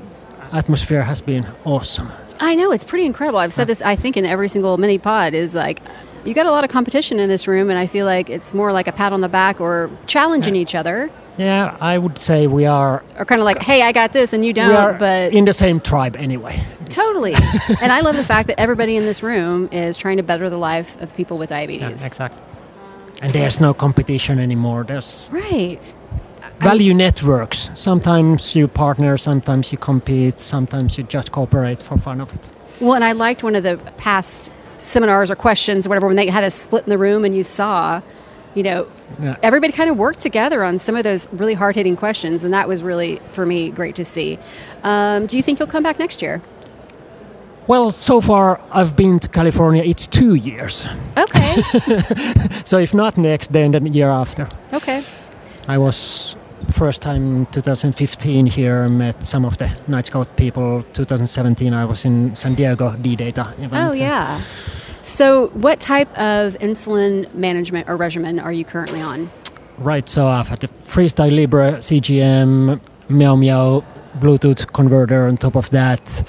atmosphere has been awesome. I know, it's pretty incredible. I've said this, I think, in every single mini pod, is like, you got a lot of competition in this room, and I feel like it's more like a pat on the back or challenging each other. Yeah, I would say we are... Or kind of like, hey, I got this and you don't, we are but... in the same tribe anyway. Totally. And I love the fact that everybody in this room is trying to better the life of people with diabetes. Yeah, exactly. And there's no competition anymore. There's... Right. Value networks. Sometimes you partner, sometimes you compete, sometimes you just cooperate for fun of it. Well, and I liked one of the past seminars or questions, whatever, when they had a split in the room and you saw, you know, everybody kind of worked together on some of those really hard-hitting questions, and that was really, for me, great to see. Do you think you'll come back next year? Well, so far I've been to California. It's 2 years. Okay. So if not next, then the year after. Okay. I was first time in 2015 here, met some of the Night Scout people. 2017 I was in San Diego, D-Data event. Oh, yeah. So what type of insulin management or regimen are you currently on? Right, so I've had the Freestyle Libre, CGM, Meow Meow, Bluetooth converter on top of that,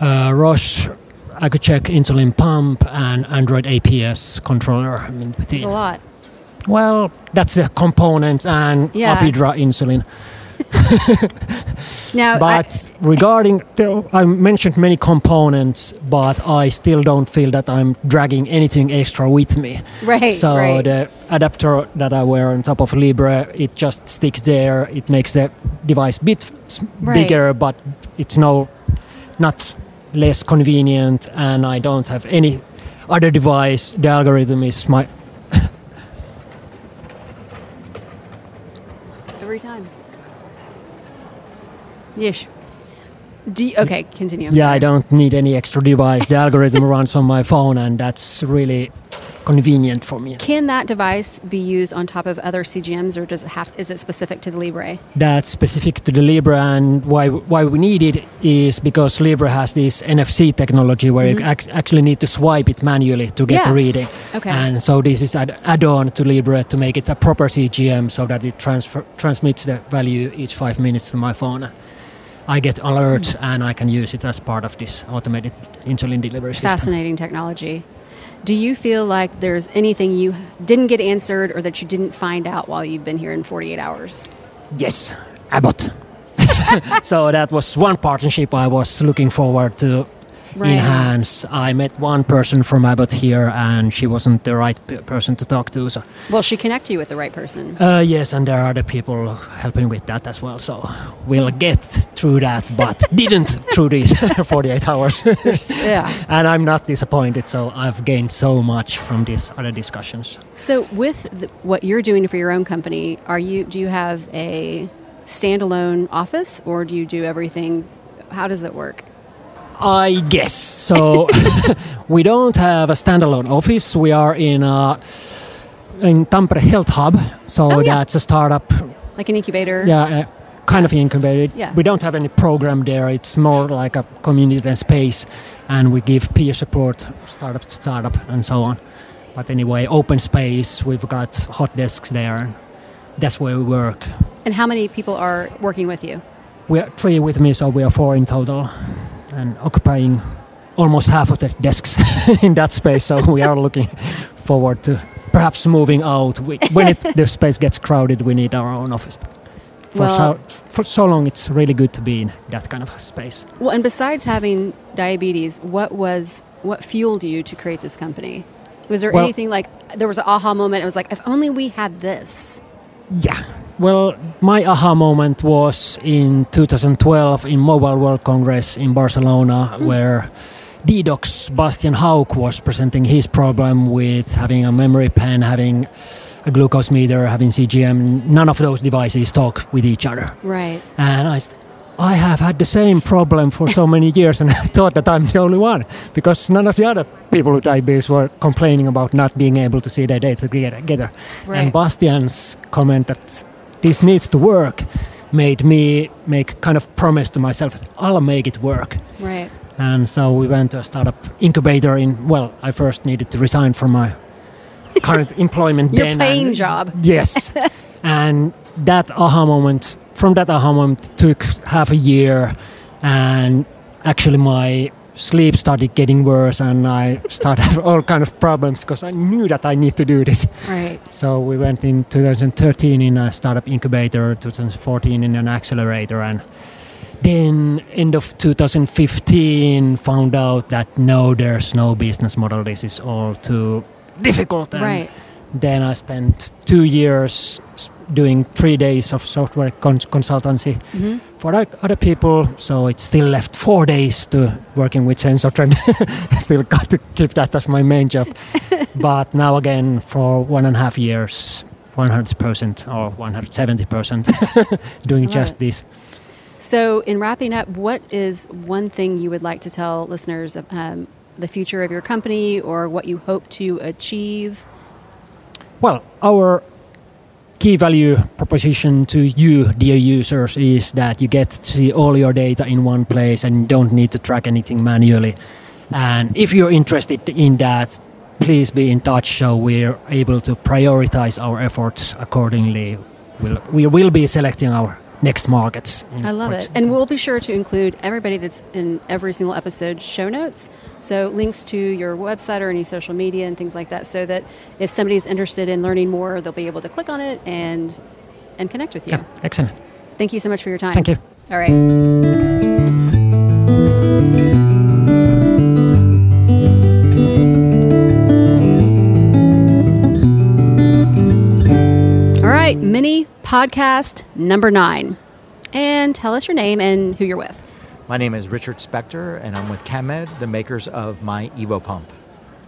Roche, I could check insulin pump, and Android APS controller. It's a lot. Well, that's the components, and Apidra insulin. Now, but regarding, I mentioned many components, but I still don't feel that I'm dragging anything extra with me. Right. So the adapter that I wear on top of Libre, it just sticks there. It makes the device a bit bigger, but it's not less convenient, and I don't have any other device. The algorithm is my... time. Yes. Okay, continue. Yeah, I don't need any extra device. The algorithm runs on my phone, and that's really convenient for me. Can that device be used on top of other CGMs, or does it have? Is it specific to the Libre? That's specific to the Libre, and why we need it is because Libre has this NFC technology where you actually need to swipe it manually to get the reading. Okay. And so this is an add-on to Libre to make it a proper CGM, so that it transmits the value each 5 minutes to my phone. I get alerts, and I can use it as part of this automated insulin delivery system. Fascinating technology. Do you feel like there's anything you didn't get answered or that you didn't find out while you've been here in 48 hours? Yes, Abbott. So that was one partnership I was looking forward to in hands. I met one person from Abbott here, and she wasn't the right person to talk to. So. Will she connect you with the right person? Yes, and there are other people helping with that as well. So we'll get through that, but didn't through these 48 hours. Yeah. And I'm not disappointed. So I've gained so much from these other discussions. So with what you're doing for your own company, do you have a standalone office, or do you do everything? How does that work? I guess so. We don't have a standalone office. We are in Tampere Health Hub, so that's a startup, like an incubator. Kind of an incubator. Yeah. We don't have any program there. It's more like a community and space, and we give peer support, startup to startup, and so on. But anyway, open space. We've got hot desks there. That's where we work. And how many people are working with you? We are three with me, so we are four in total, and occupying almost half of the desks in that space. So we are looking forward to perhaps moving out. When the space gets crowded, we need our own office. For so long, it's really good to be in that kind of space. Well, and besides having diabetes, what fueled you to create this company? Was there anything there was an aha moment? It was like, if only we had this. Yeah. Well, my aha moment was in 2012 in Mobile World Congress in Barcelona, where Ddox Bastian Hauck was presenting his problem with having a memory pen, having a glucose meter, having CGM. None of those devices talk with each other. Right. And I have had the same problem for so many years, and I thought that I'm the only one, because none of the other people with diabetes were complaining about not being able to see their data together. Right. And Bastian's comment that this needs to work made me make kind of promise to myself, I'll make it work. Right. And so we went to a startup incubator I first needed to resign from my current employment. Your paying job. Yes. And that aha moment took half a year, and actually my sleep started getting worse, and I started having all kind of problems because I knew that I need to do this. Right. So we went in 2013 in a startup incubator, 2014 in an accelerator, and then end of 2015 found out that no, there's no business model. This is all too difficult. And then I spent 2 years doing 3 days of software consultancy for other people, so it still left 4 days to working with SensorTrend. I still got to keep that as my main job. But now again, for 1.5 years, 100% or 170% doing just this. So in wrapping up, what is one thing you would like to tell listeners of the future of your company, or what you hope to achieve? Well, our key value proposition to you, dear users, is that you get to see all your data in one place and don't need to track anything manually. And if you're interested in that, please be in touch so we're able to prioritize our efforts accordingly. We will be selecting our next markets. I love it. And we'll be sure to include everybody that's in every single episode show notes. So links to your website or any social media and things like that, so that if somebody's interested in learning more, they'll be able to click on it and connect with you. Yeah, excellent. Thank you so much for your time. Thank you. All right. Mini podcast number 9, and tell us your name and who you're with. My name is Richard Spector, and I'm with CamEd, the makers of my Evo Pump.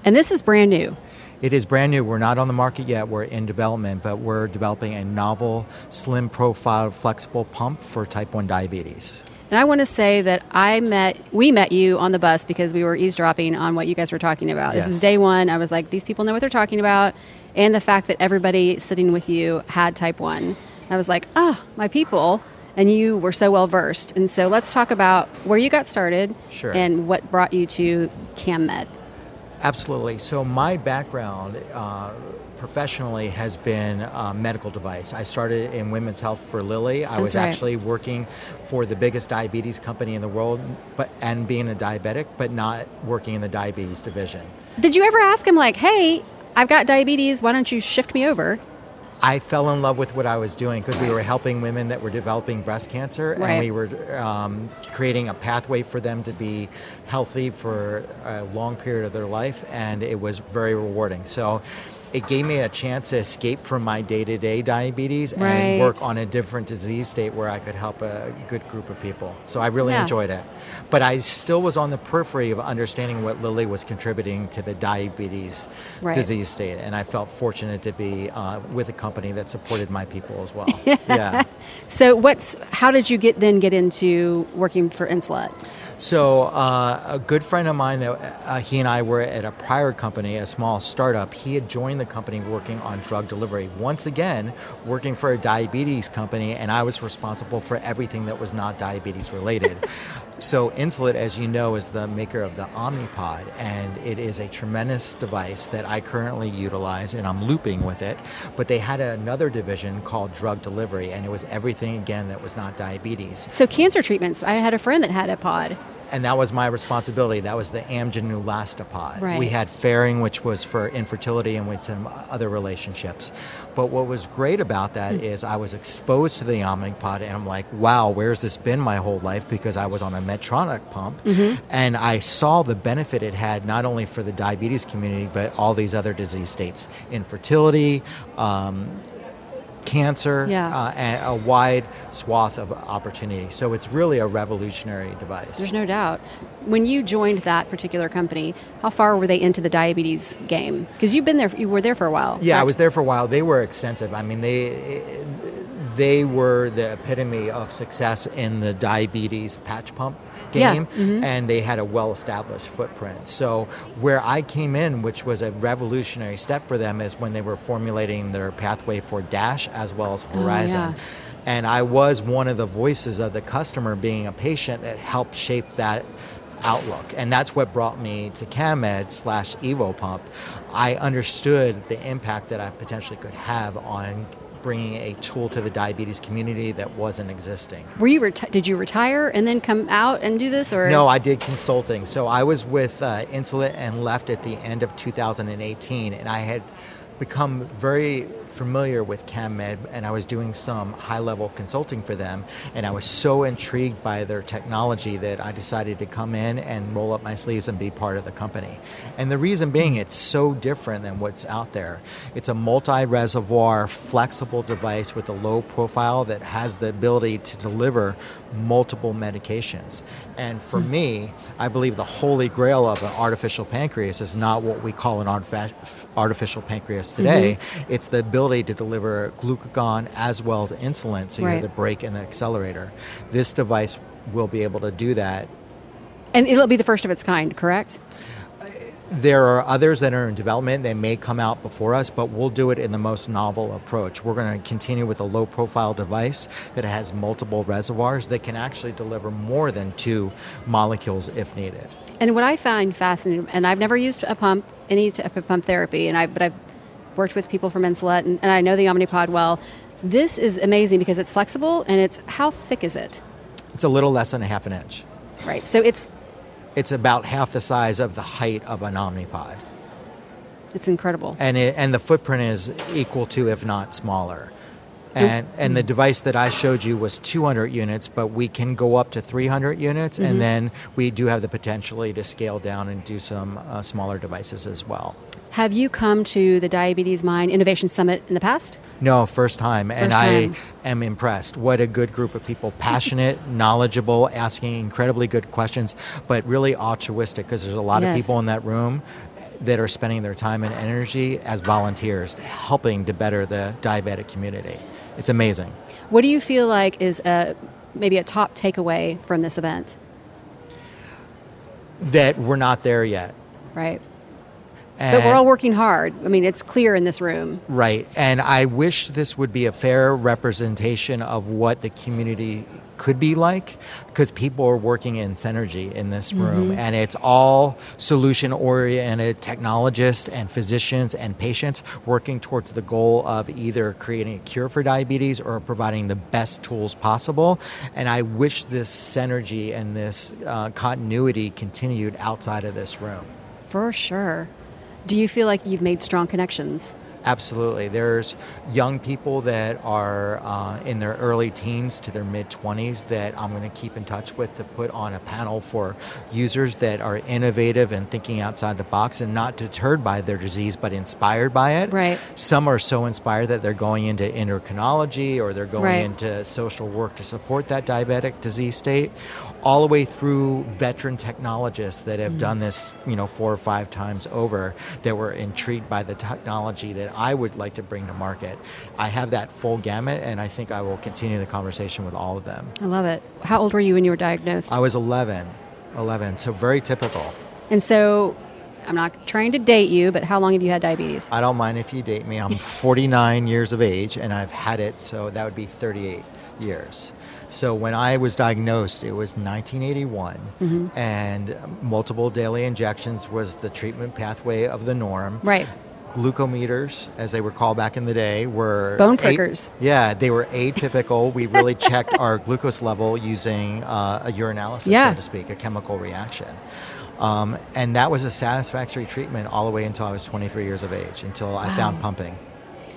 And this is brand new. It is brand new. We're not on the market yet. We're in development, but we're developing a novel, slim profile, flexible pump for type 1 diabetes. And I want to say that we met you on the bus because we were eavesdropping on what you guys were talking about. Yes. This was day one. I was like, these people know what they're talking about. And the fact that everybody sitting with you had type 1. I was like, my people. And you were so well versed. And so let's talk about where you got started and what brought you to CamEd. Absolutely. So my background professionally has been a medical device. I started in women's health for Lilly. I was actually working for the biggest diabetes company in the world, and being a diabetic, but not working in the diabetes division. Did you ever ask him, like, hey, I've got diabetes, why don't you shift me over? I fell in love with what I was doing because we were helping women that were developing breast cancer, right, and we were creating a pathway for them to be healthy for a long period of their life, and it was very rewarding. So it gave me a chance to escape from my day-to-day diabetes, right, and work on a different disease state where I could help a good group of people. So I really enjoyed it. But I still was on the periphery of understanding what Lilly was contributing to the diabetes disease state. And I felt fortunate to be with a company that supported my people as well. So how did you get into working for Insulet? So a good friend of mine, that he and I were at a prior company, a small startup. He had joined the company working on drug delivery. Once again, working for a diabetes company, and I was responsible for everything that was not diabetes related. So Insulet, as you know, is the maker of the Omnipod, and it is a tremendous device that I currently utilize, and I'm looping with it. But they had another division called drug delivery, and it was everything, again, that was not diabetes. So cancer treatments. I had a friend that had a pod. And that was my responsibility. That was the Amgen Neulasta pod. Right. We had fairing, which was for infertility, and we had some other relationships. But what was great about that is I was exposed to the Omnipod, and I'm like, wow, where's this been my whole life? Because I was on a Medtronic pump, and I saw the benefit it had not only for the diabetes community, but all these other disease states, infertility, cancer, and a wide swath of opportunity. So it's really a revolutionary device. There's no doubt. When you joined that particular company, how far were they into the diabetes game? Because you've been there, you were there for a while. Yeah, correct? I was there for a while. They were extensive. I mean, they were the epitome of success in the diabetes patch pump game, and they had a well-established footprint. So where I came in, which was a revolutionary step for them, is when they were formulating their pathway for DASH as well as Horizon. And I was one of the voices of the customer, being a patient, that helped shape that outlook. And that's what brought me to CamEd/Evo Pump. I understood the impact that I potentially could have on bringing a tool to the diabetes community that wasn't existing. Were you did you retire and then come out and do this? Or no, I did consulting. So I was with Insulet and left at the end of 2018, and I had become very familiar with CamEd, and I was doing some high-level consulting for them, and I was so intrigued by their technology that I decided to come in and roll up my sleeves and be part of the company. And the reason being, it's so different than what's out there. It's a multi-reservoir, flexible device with a low profile that has the ability to deliver multiple medications. And for me, I believe the holy grail of an artificial pancreas is not what we call an artificial pancreas today. It's the ability to deliver glucagon as well as insulin, so you have the brake and the accelerator. This device will be able to do that. And it'll be the first of its kind, correct? There are others that are in development. They may come out before us, but we'll do it in the most novel approach. We're going to continue with a low-profile device that has multiple reservoirs that can actually deliver more than two molecules if needed. And what I find fascinating, and I've never used a pump, any type of pump therapy, but I've worked with people from Insulet, and I know the Omnipod well. This is amazing because it's flexible, and it's, how thick is it? It's a little less than a half an inch. Right, so it's about half the size of the height of an Omnipod. It's incredible. And the footprint is equal to, if not smaller. And the device that I showed you was 200 units, but we can go up to 300 units, and then we do have the potentially to scale down and do some smaller devices as well. Have you come to the Diabetes Mind Innovation Summit in the past? No, first time. I am impressed. What a good group of people. Passionate, knowledgeable, asking incredibly good questions, but really altruistic, because there's a lot of people in that room that are spending their time and energy as volunteers, helping to better the diabetic community. It's amazing. What do you feel like is maybe a top takeaway from this event? That we're not there yet. Right. But we're all working hard. I mean, it's clear in this room. Right. And I wish this would be a fair representation of what the community could be like, because people are working in synergy in this room. And it's all solution-oriented technologists and physicians and patients working towards the goal of either creating a cure for diabetes or providing the best tools possible. And I wish this synergy and this continuity continued outside of this room. For sure. Do you feel like you've made strong connections? Absolutely. There's young people that are in their early teens to their mid-20s that I'm going to keep in touch with to put on a panel for users that are innovative and thinking outside the box and not deterred by their disease but inspired by it. Right. Some are so inspired that they're going into endocrinology or they're going into social work to support that diabetic disease state, all the way through veteran technologists that have done this, you know, 4 or 5 times over that were intrigued by the technology that I would like to bring to market. I have that full gamut, and I think I will continue the conversation with all of them. I love it. How old were you when you were diagnosed? I was 11, so very typical. And so, I'm not trying to date you, but how long have you had diabetes? I don't mind if you date me. I'm 49 years of age, and I've had it, so that would be 38 years. So when I was diagnosed, it was 1981, and multiple daily injections was the treatment pathway of the norm. Right. Glucometers, as they were called back in the day, were... Bone prickers. Yeah, they were atypical. We really checked our glucose level using a urinalysis, so to speak, a chemical reaction. And that was a satisfactory treatment all the way until I was 23 years of age, until I found pumping.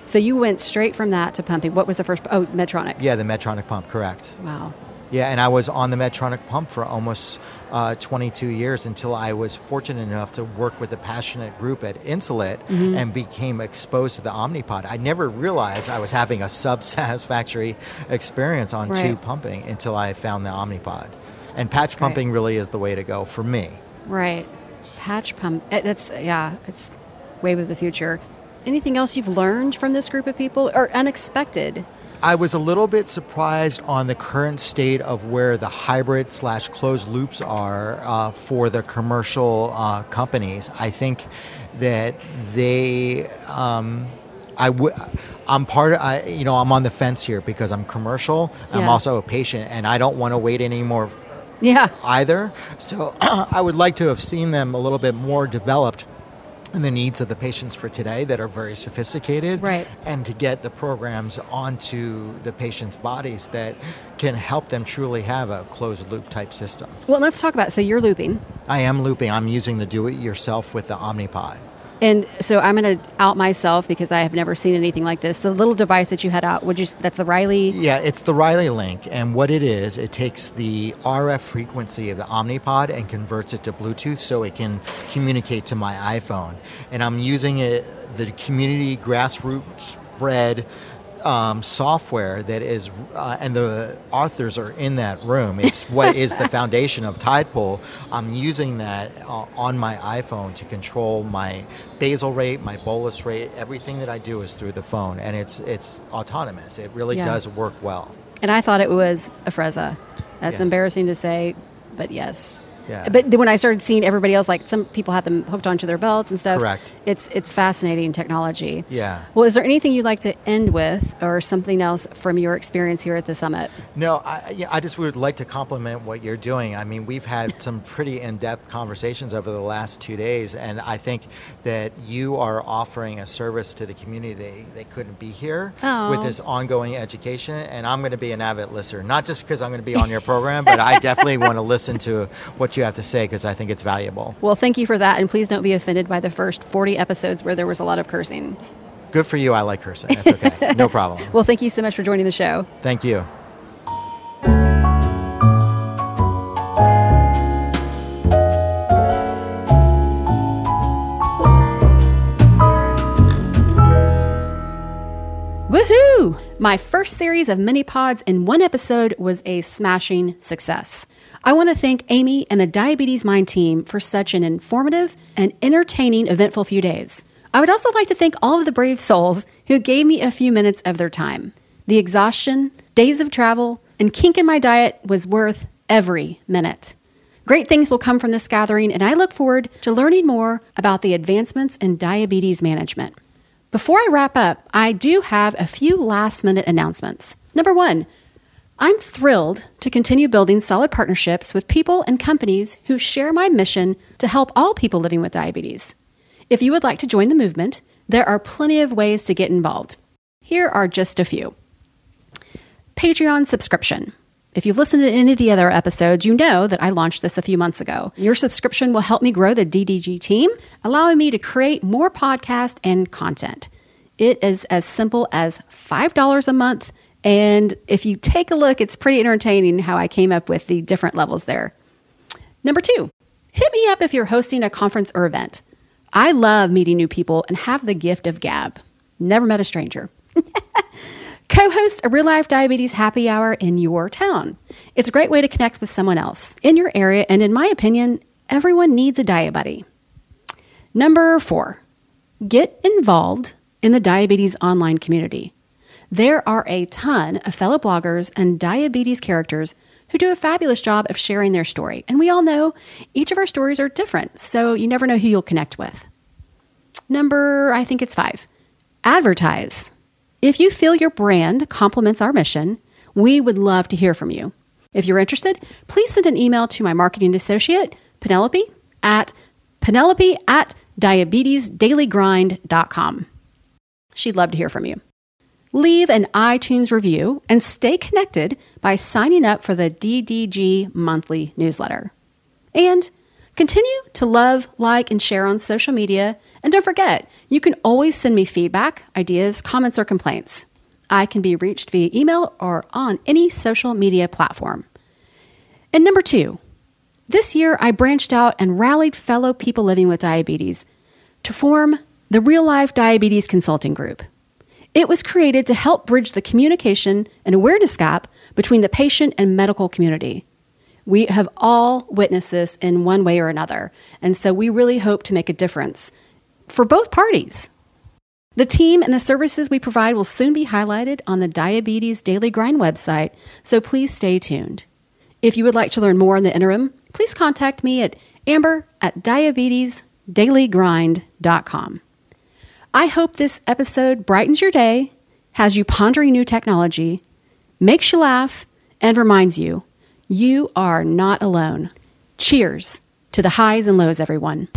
So you went straight from that to pumping. What was the first... Oh, Medtronic. Yeah, the Medtronic pump, correct. Wow. Yeah, and I was on the Medtronic pump for almost 22 years until I was fortunate enough to work with a passionate group at Insulet and became exposed to the Omnipod. I never realized I was having a sub-satisfactory experience on tube pumping until I found the Omnipod. And patch pumping really is the way to go for me. Right. Patch pump. That's, yeah, it's wave of the future. Anything else you've learned from this group of people or unexpected? I was a little bit surprised on the current state of where the hybrid / closed loops are for the commercial companies. I think that they, I'm on the fence here because I'm commercial. I'm also a patient and I don't want to wait anymore either. So I would like to have seen them a little bit more developed and the needs of the patients for today that are very sophisticated, and to get the programs onto the patients' bodies that can help them truly have a closed-loop type system. Well, let's talk about, so you're looping. I am looping. I'm using the do-it-yourself with the Omnipod. And so I'm going to out myself because I have never seen anything like this. The little device that you had out, that's the Riley? Yeah, it's the Riley Link. And what it is, it takes the RF frequency of the Omnipod and converts it to Bluetooth so it can communicate to my iPhone. And I'm using it, the community grassroots spread software that is, and the authors are in that room. It's what is the foundation of Tide Pool. I'm using that on my iPhone to control my basal rate, my bolus rate. Everything that I do is through the phone, and it's autonomous. It really does work well. And I thought it was a Frezza. That's embarrassing to say, but yes. Yeah. But when I started seeing everybody else, like some people had them hooked onto their belts and stuff. Correct. It's fascinating technology. Yeah. Well, is there anything you'd like to end with or something else from your experience here at the summit? No, I just would like to compliment what you're doing. I mean, we've had some pretty in-depth conversations over the last 2 days, and I think that you are offering a service to the community. They couldn't be here with this ongoing education, and I'm going to be an avid listener, not just because I'm going to be on your program, but I definitely want to listen to what you have to say because I think it's valuable. Well, thank you for that, and please don't be offended by the first 40 episodes where there was a lot of cursing. Good for you. I like cursing. That's okay. No problem. Well, thank you so much for joining the show. Thank you. Woohoo! My first series of mini pods in one episode was a smashing success. I want to thank Amy and the Diabetes Mind team for such an informative and entertaining, eventful few days. I would also like to thank all of the brave souls who gave me a few minutes of their time. The exhaustion, days of travel, and kink in my diet was worth every minute. Great things will come from this gathering, and I look forward to learning more about the advancements in diabetes management. Before I wrap up, I do have a few last-minute announcements. Number 1, I'm thrilled to continue building solid partnerships with people and companies who share my mission to help all people living with diabetes. If you would like to join the movement, there are plenty of ways to get involved. Here are just a few. Patreon subscription. If you've listened to any of the other episodes, you know that I launched this a few months ago. Your subscription will help me grow the DDG team, allowing me to create more podcasts and content. It is as simple as $5 a month. And if you take a look, it's pretty entertaining how I came up with the different levels there. Number 2, hit me up if you're hosting a conference or event. I love meeting new people and have the gift of gab. Never met a stranger. Co-host a Real Life Diabetes Happy Hour in your town. It's a great way to connect with someone else in your area. And in my opinion, everyone needs a diet buddy. Number 4, get involved in the diabetes online community. There are a ton of fellow bloggers and diabetes characters who do a fabulous job of sharing their story. And we all know each of our stories are different, so you never know who you'll connect with. Number, I think it's 5, advertise. If you feel your brand complements our mission, we would love to hear from you. If you're interested, please send an email to my marketing associate, Penelope at diabetesdailygrind.com. She'd love to hear from you. Leave an iTunes review and stay connected by signing up for the DDG monthly newsletter. And continue to love, like, and share on social media. And don't forget, you can always send me feedback, ideas, comments, or complaints. I can be reached via email or on any social media platform. And number 2, this year I branched out and rallied fellow people living with diabetes to form the Real Life Diabetes Consulting Group. It was created to help bridge the communication and awareness gap between the patient and medical community. We have all witnessed this in one way or another, and so we really hope to make a difference for both parties. The team and the services we provide will soon be highlighted on the Diabetes Daily Grind website, so please stay tuned. If you would like to learn more in the interim, please contact me at amber@diabetesdailygrind.com. I hope this episode brightens your day, has you pondering new technology, makes you laugh, and reminds you, you are not alone. Cheers to the highs and lows, everyone.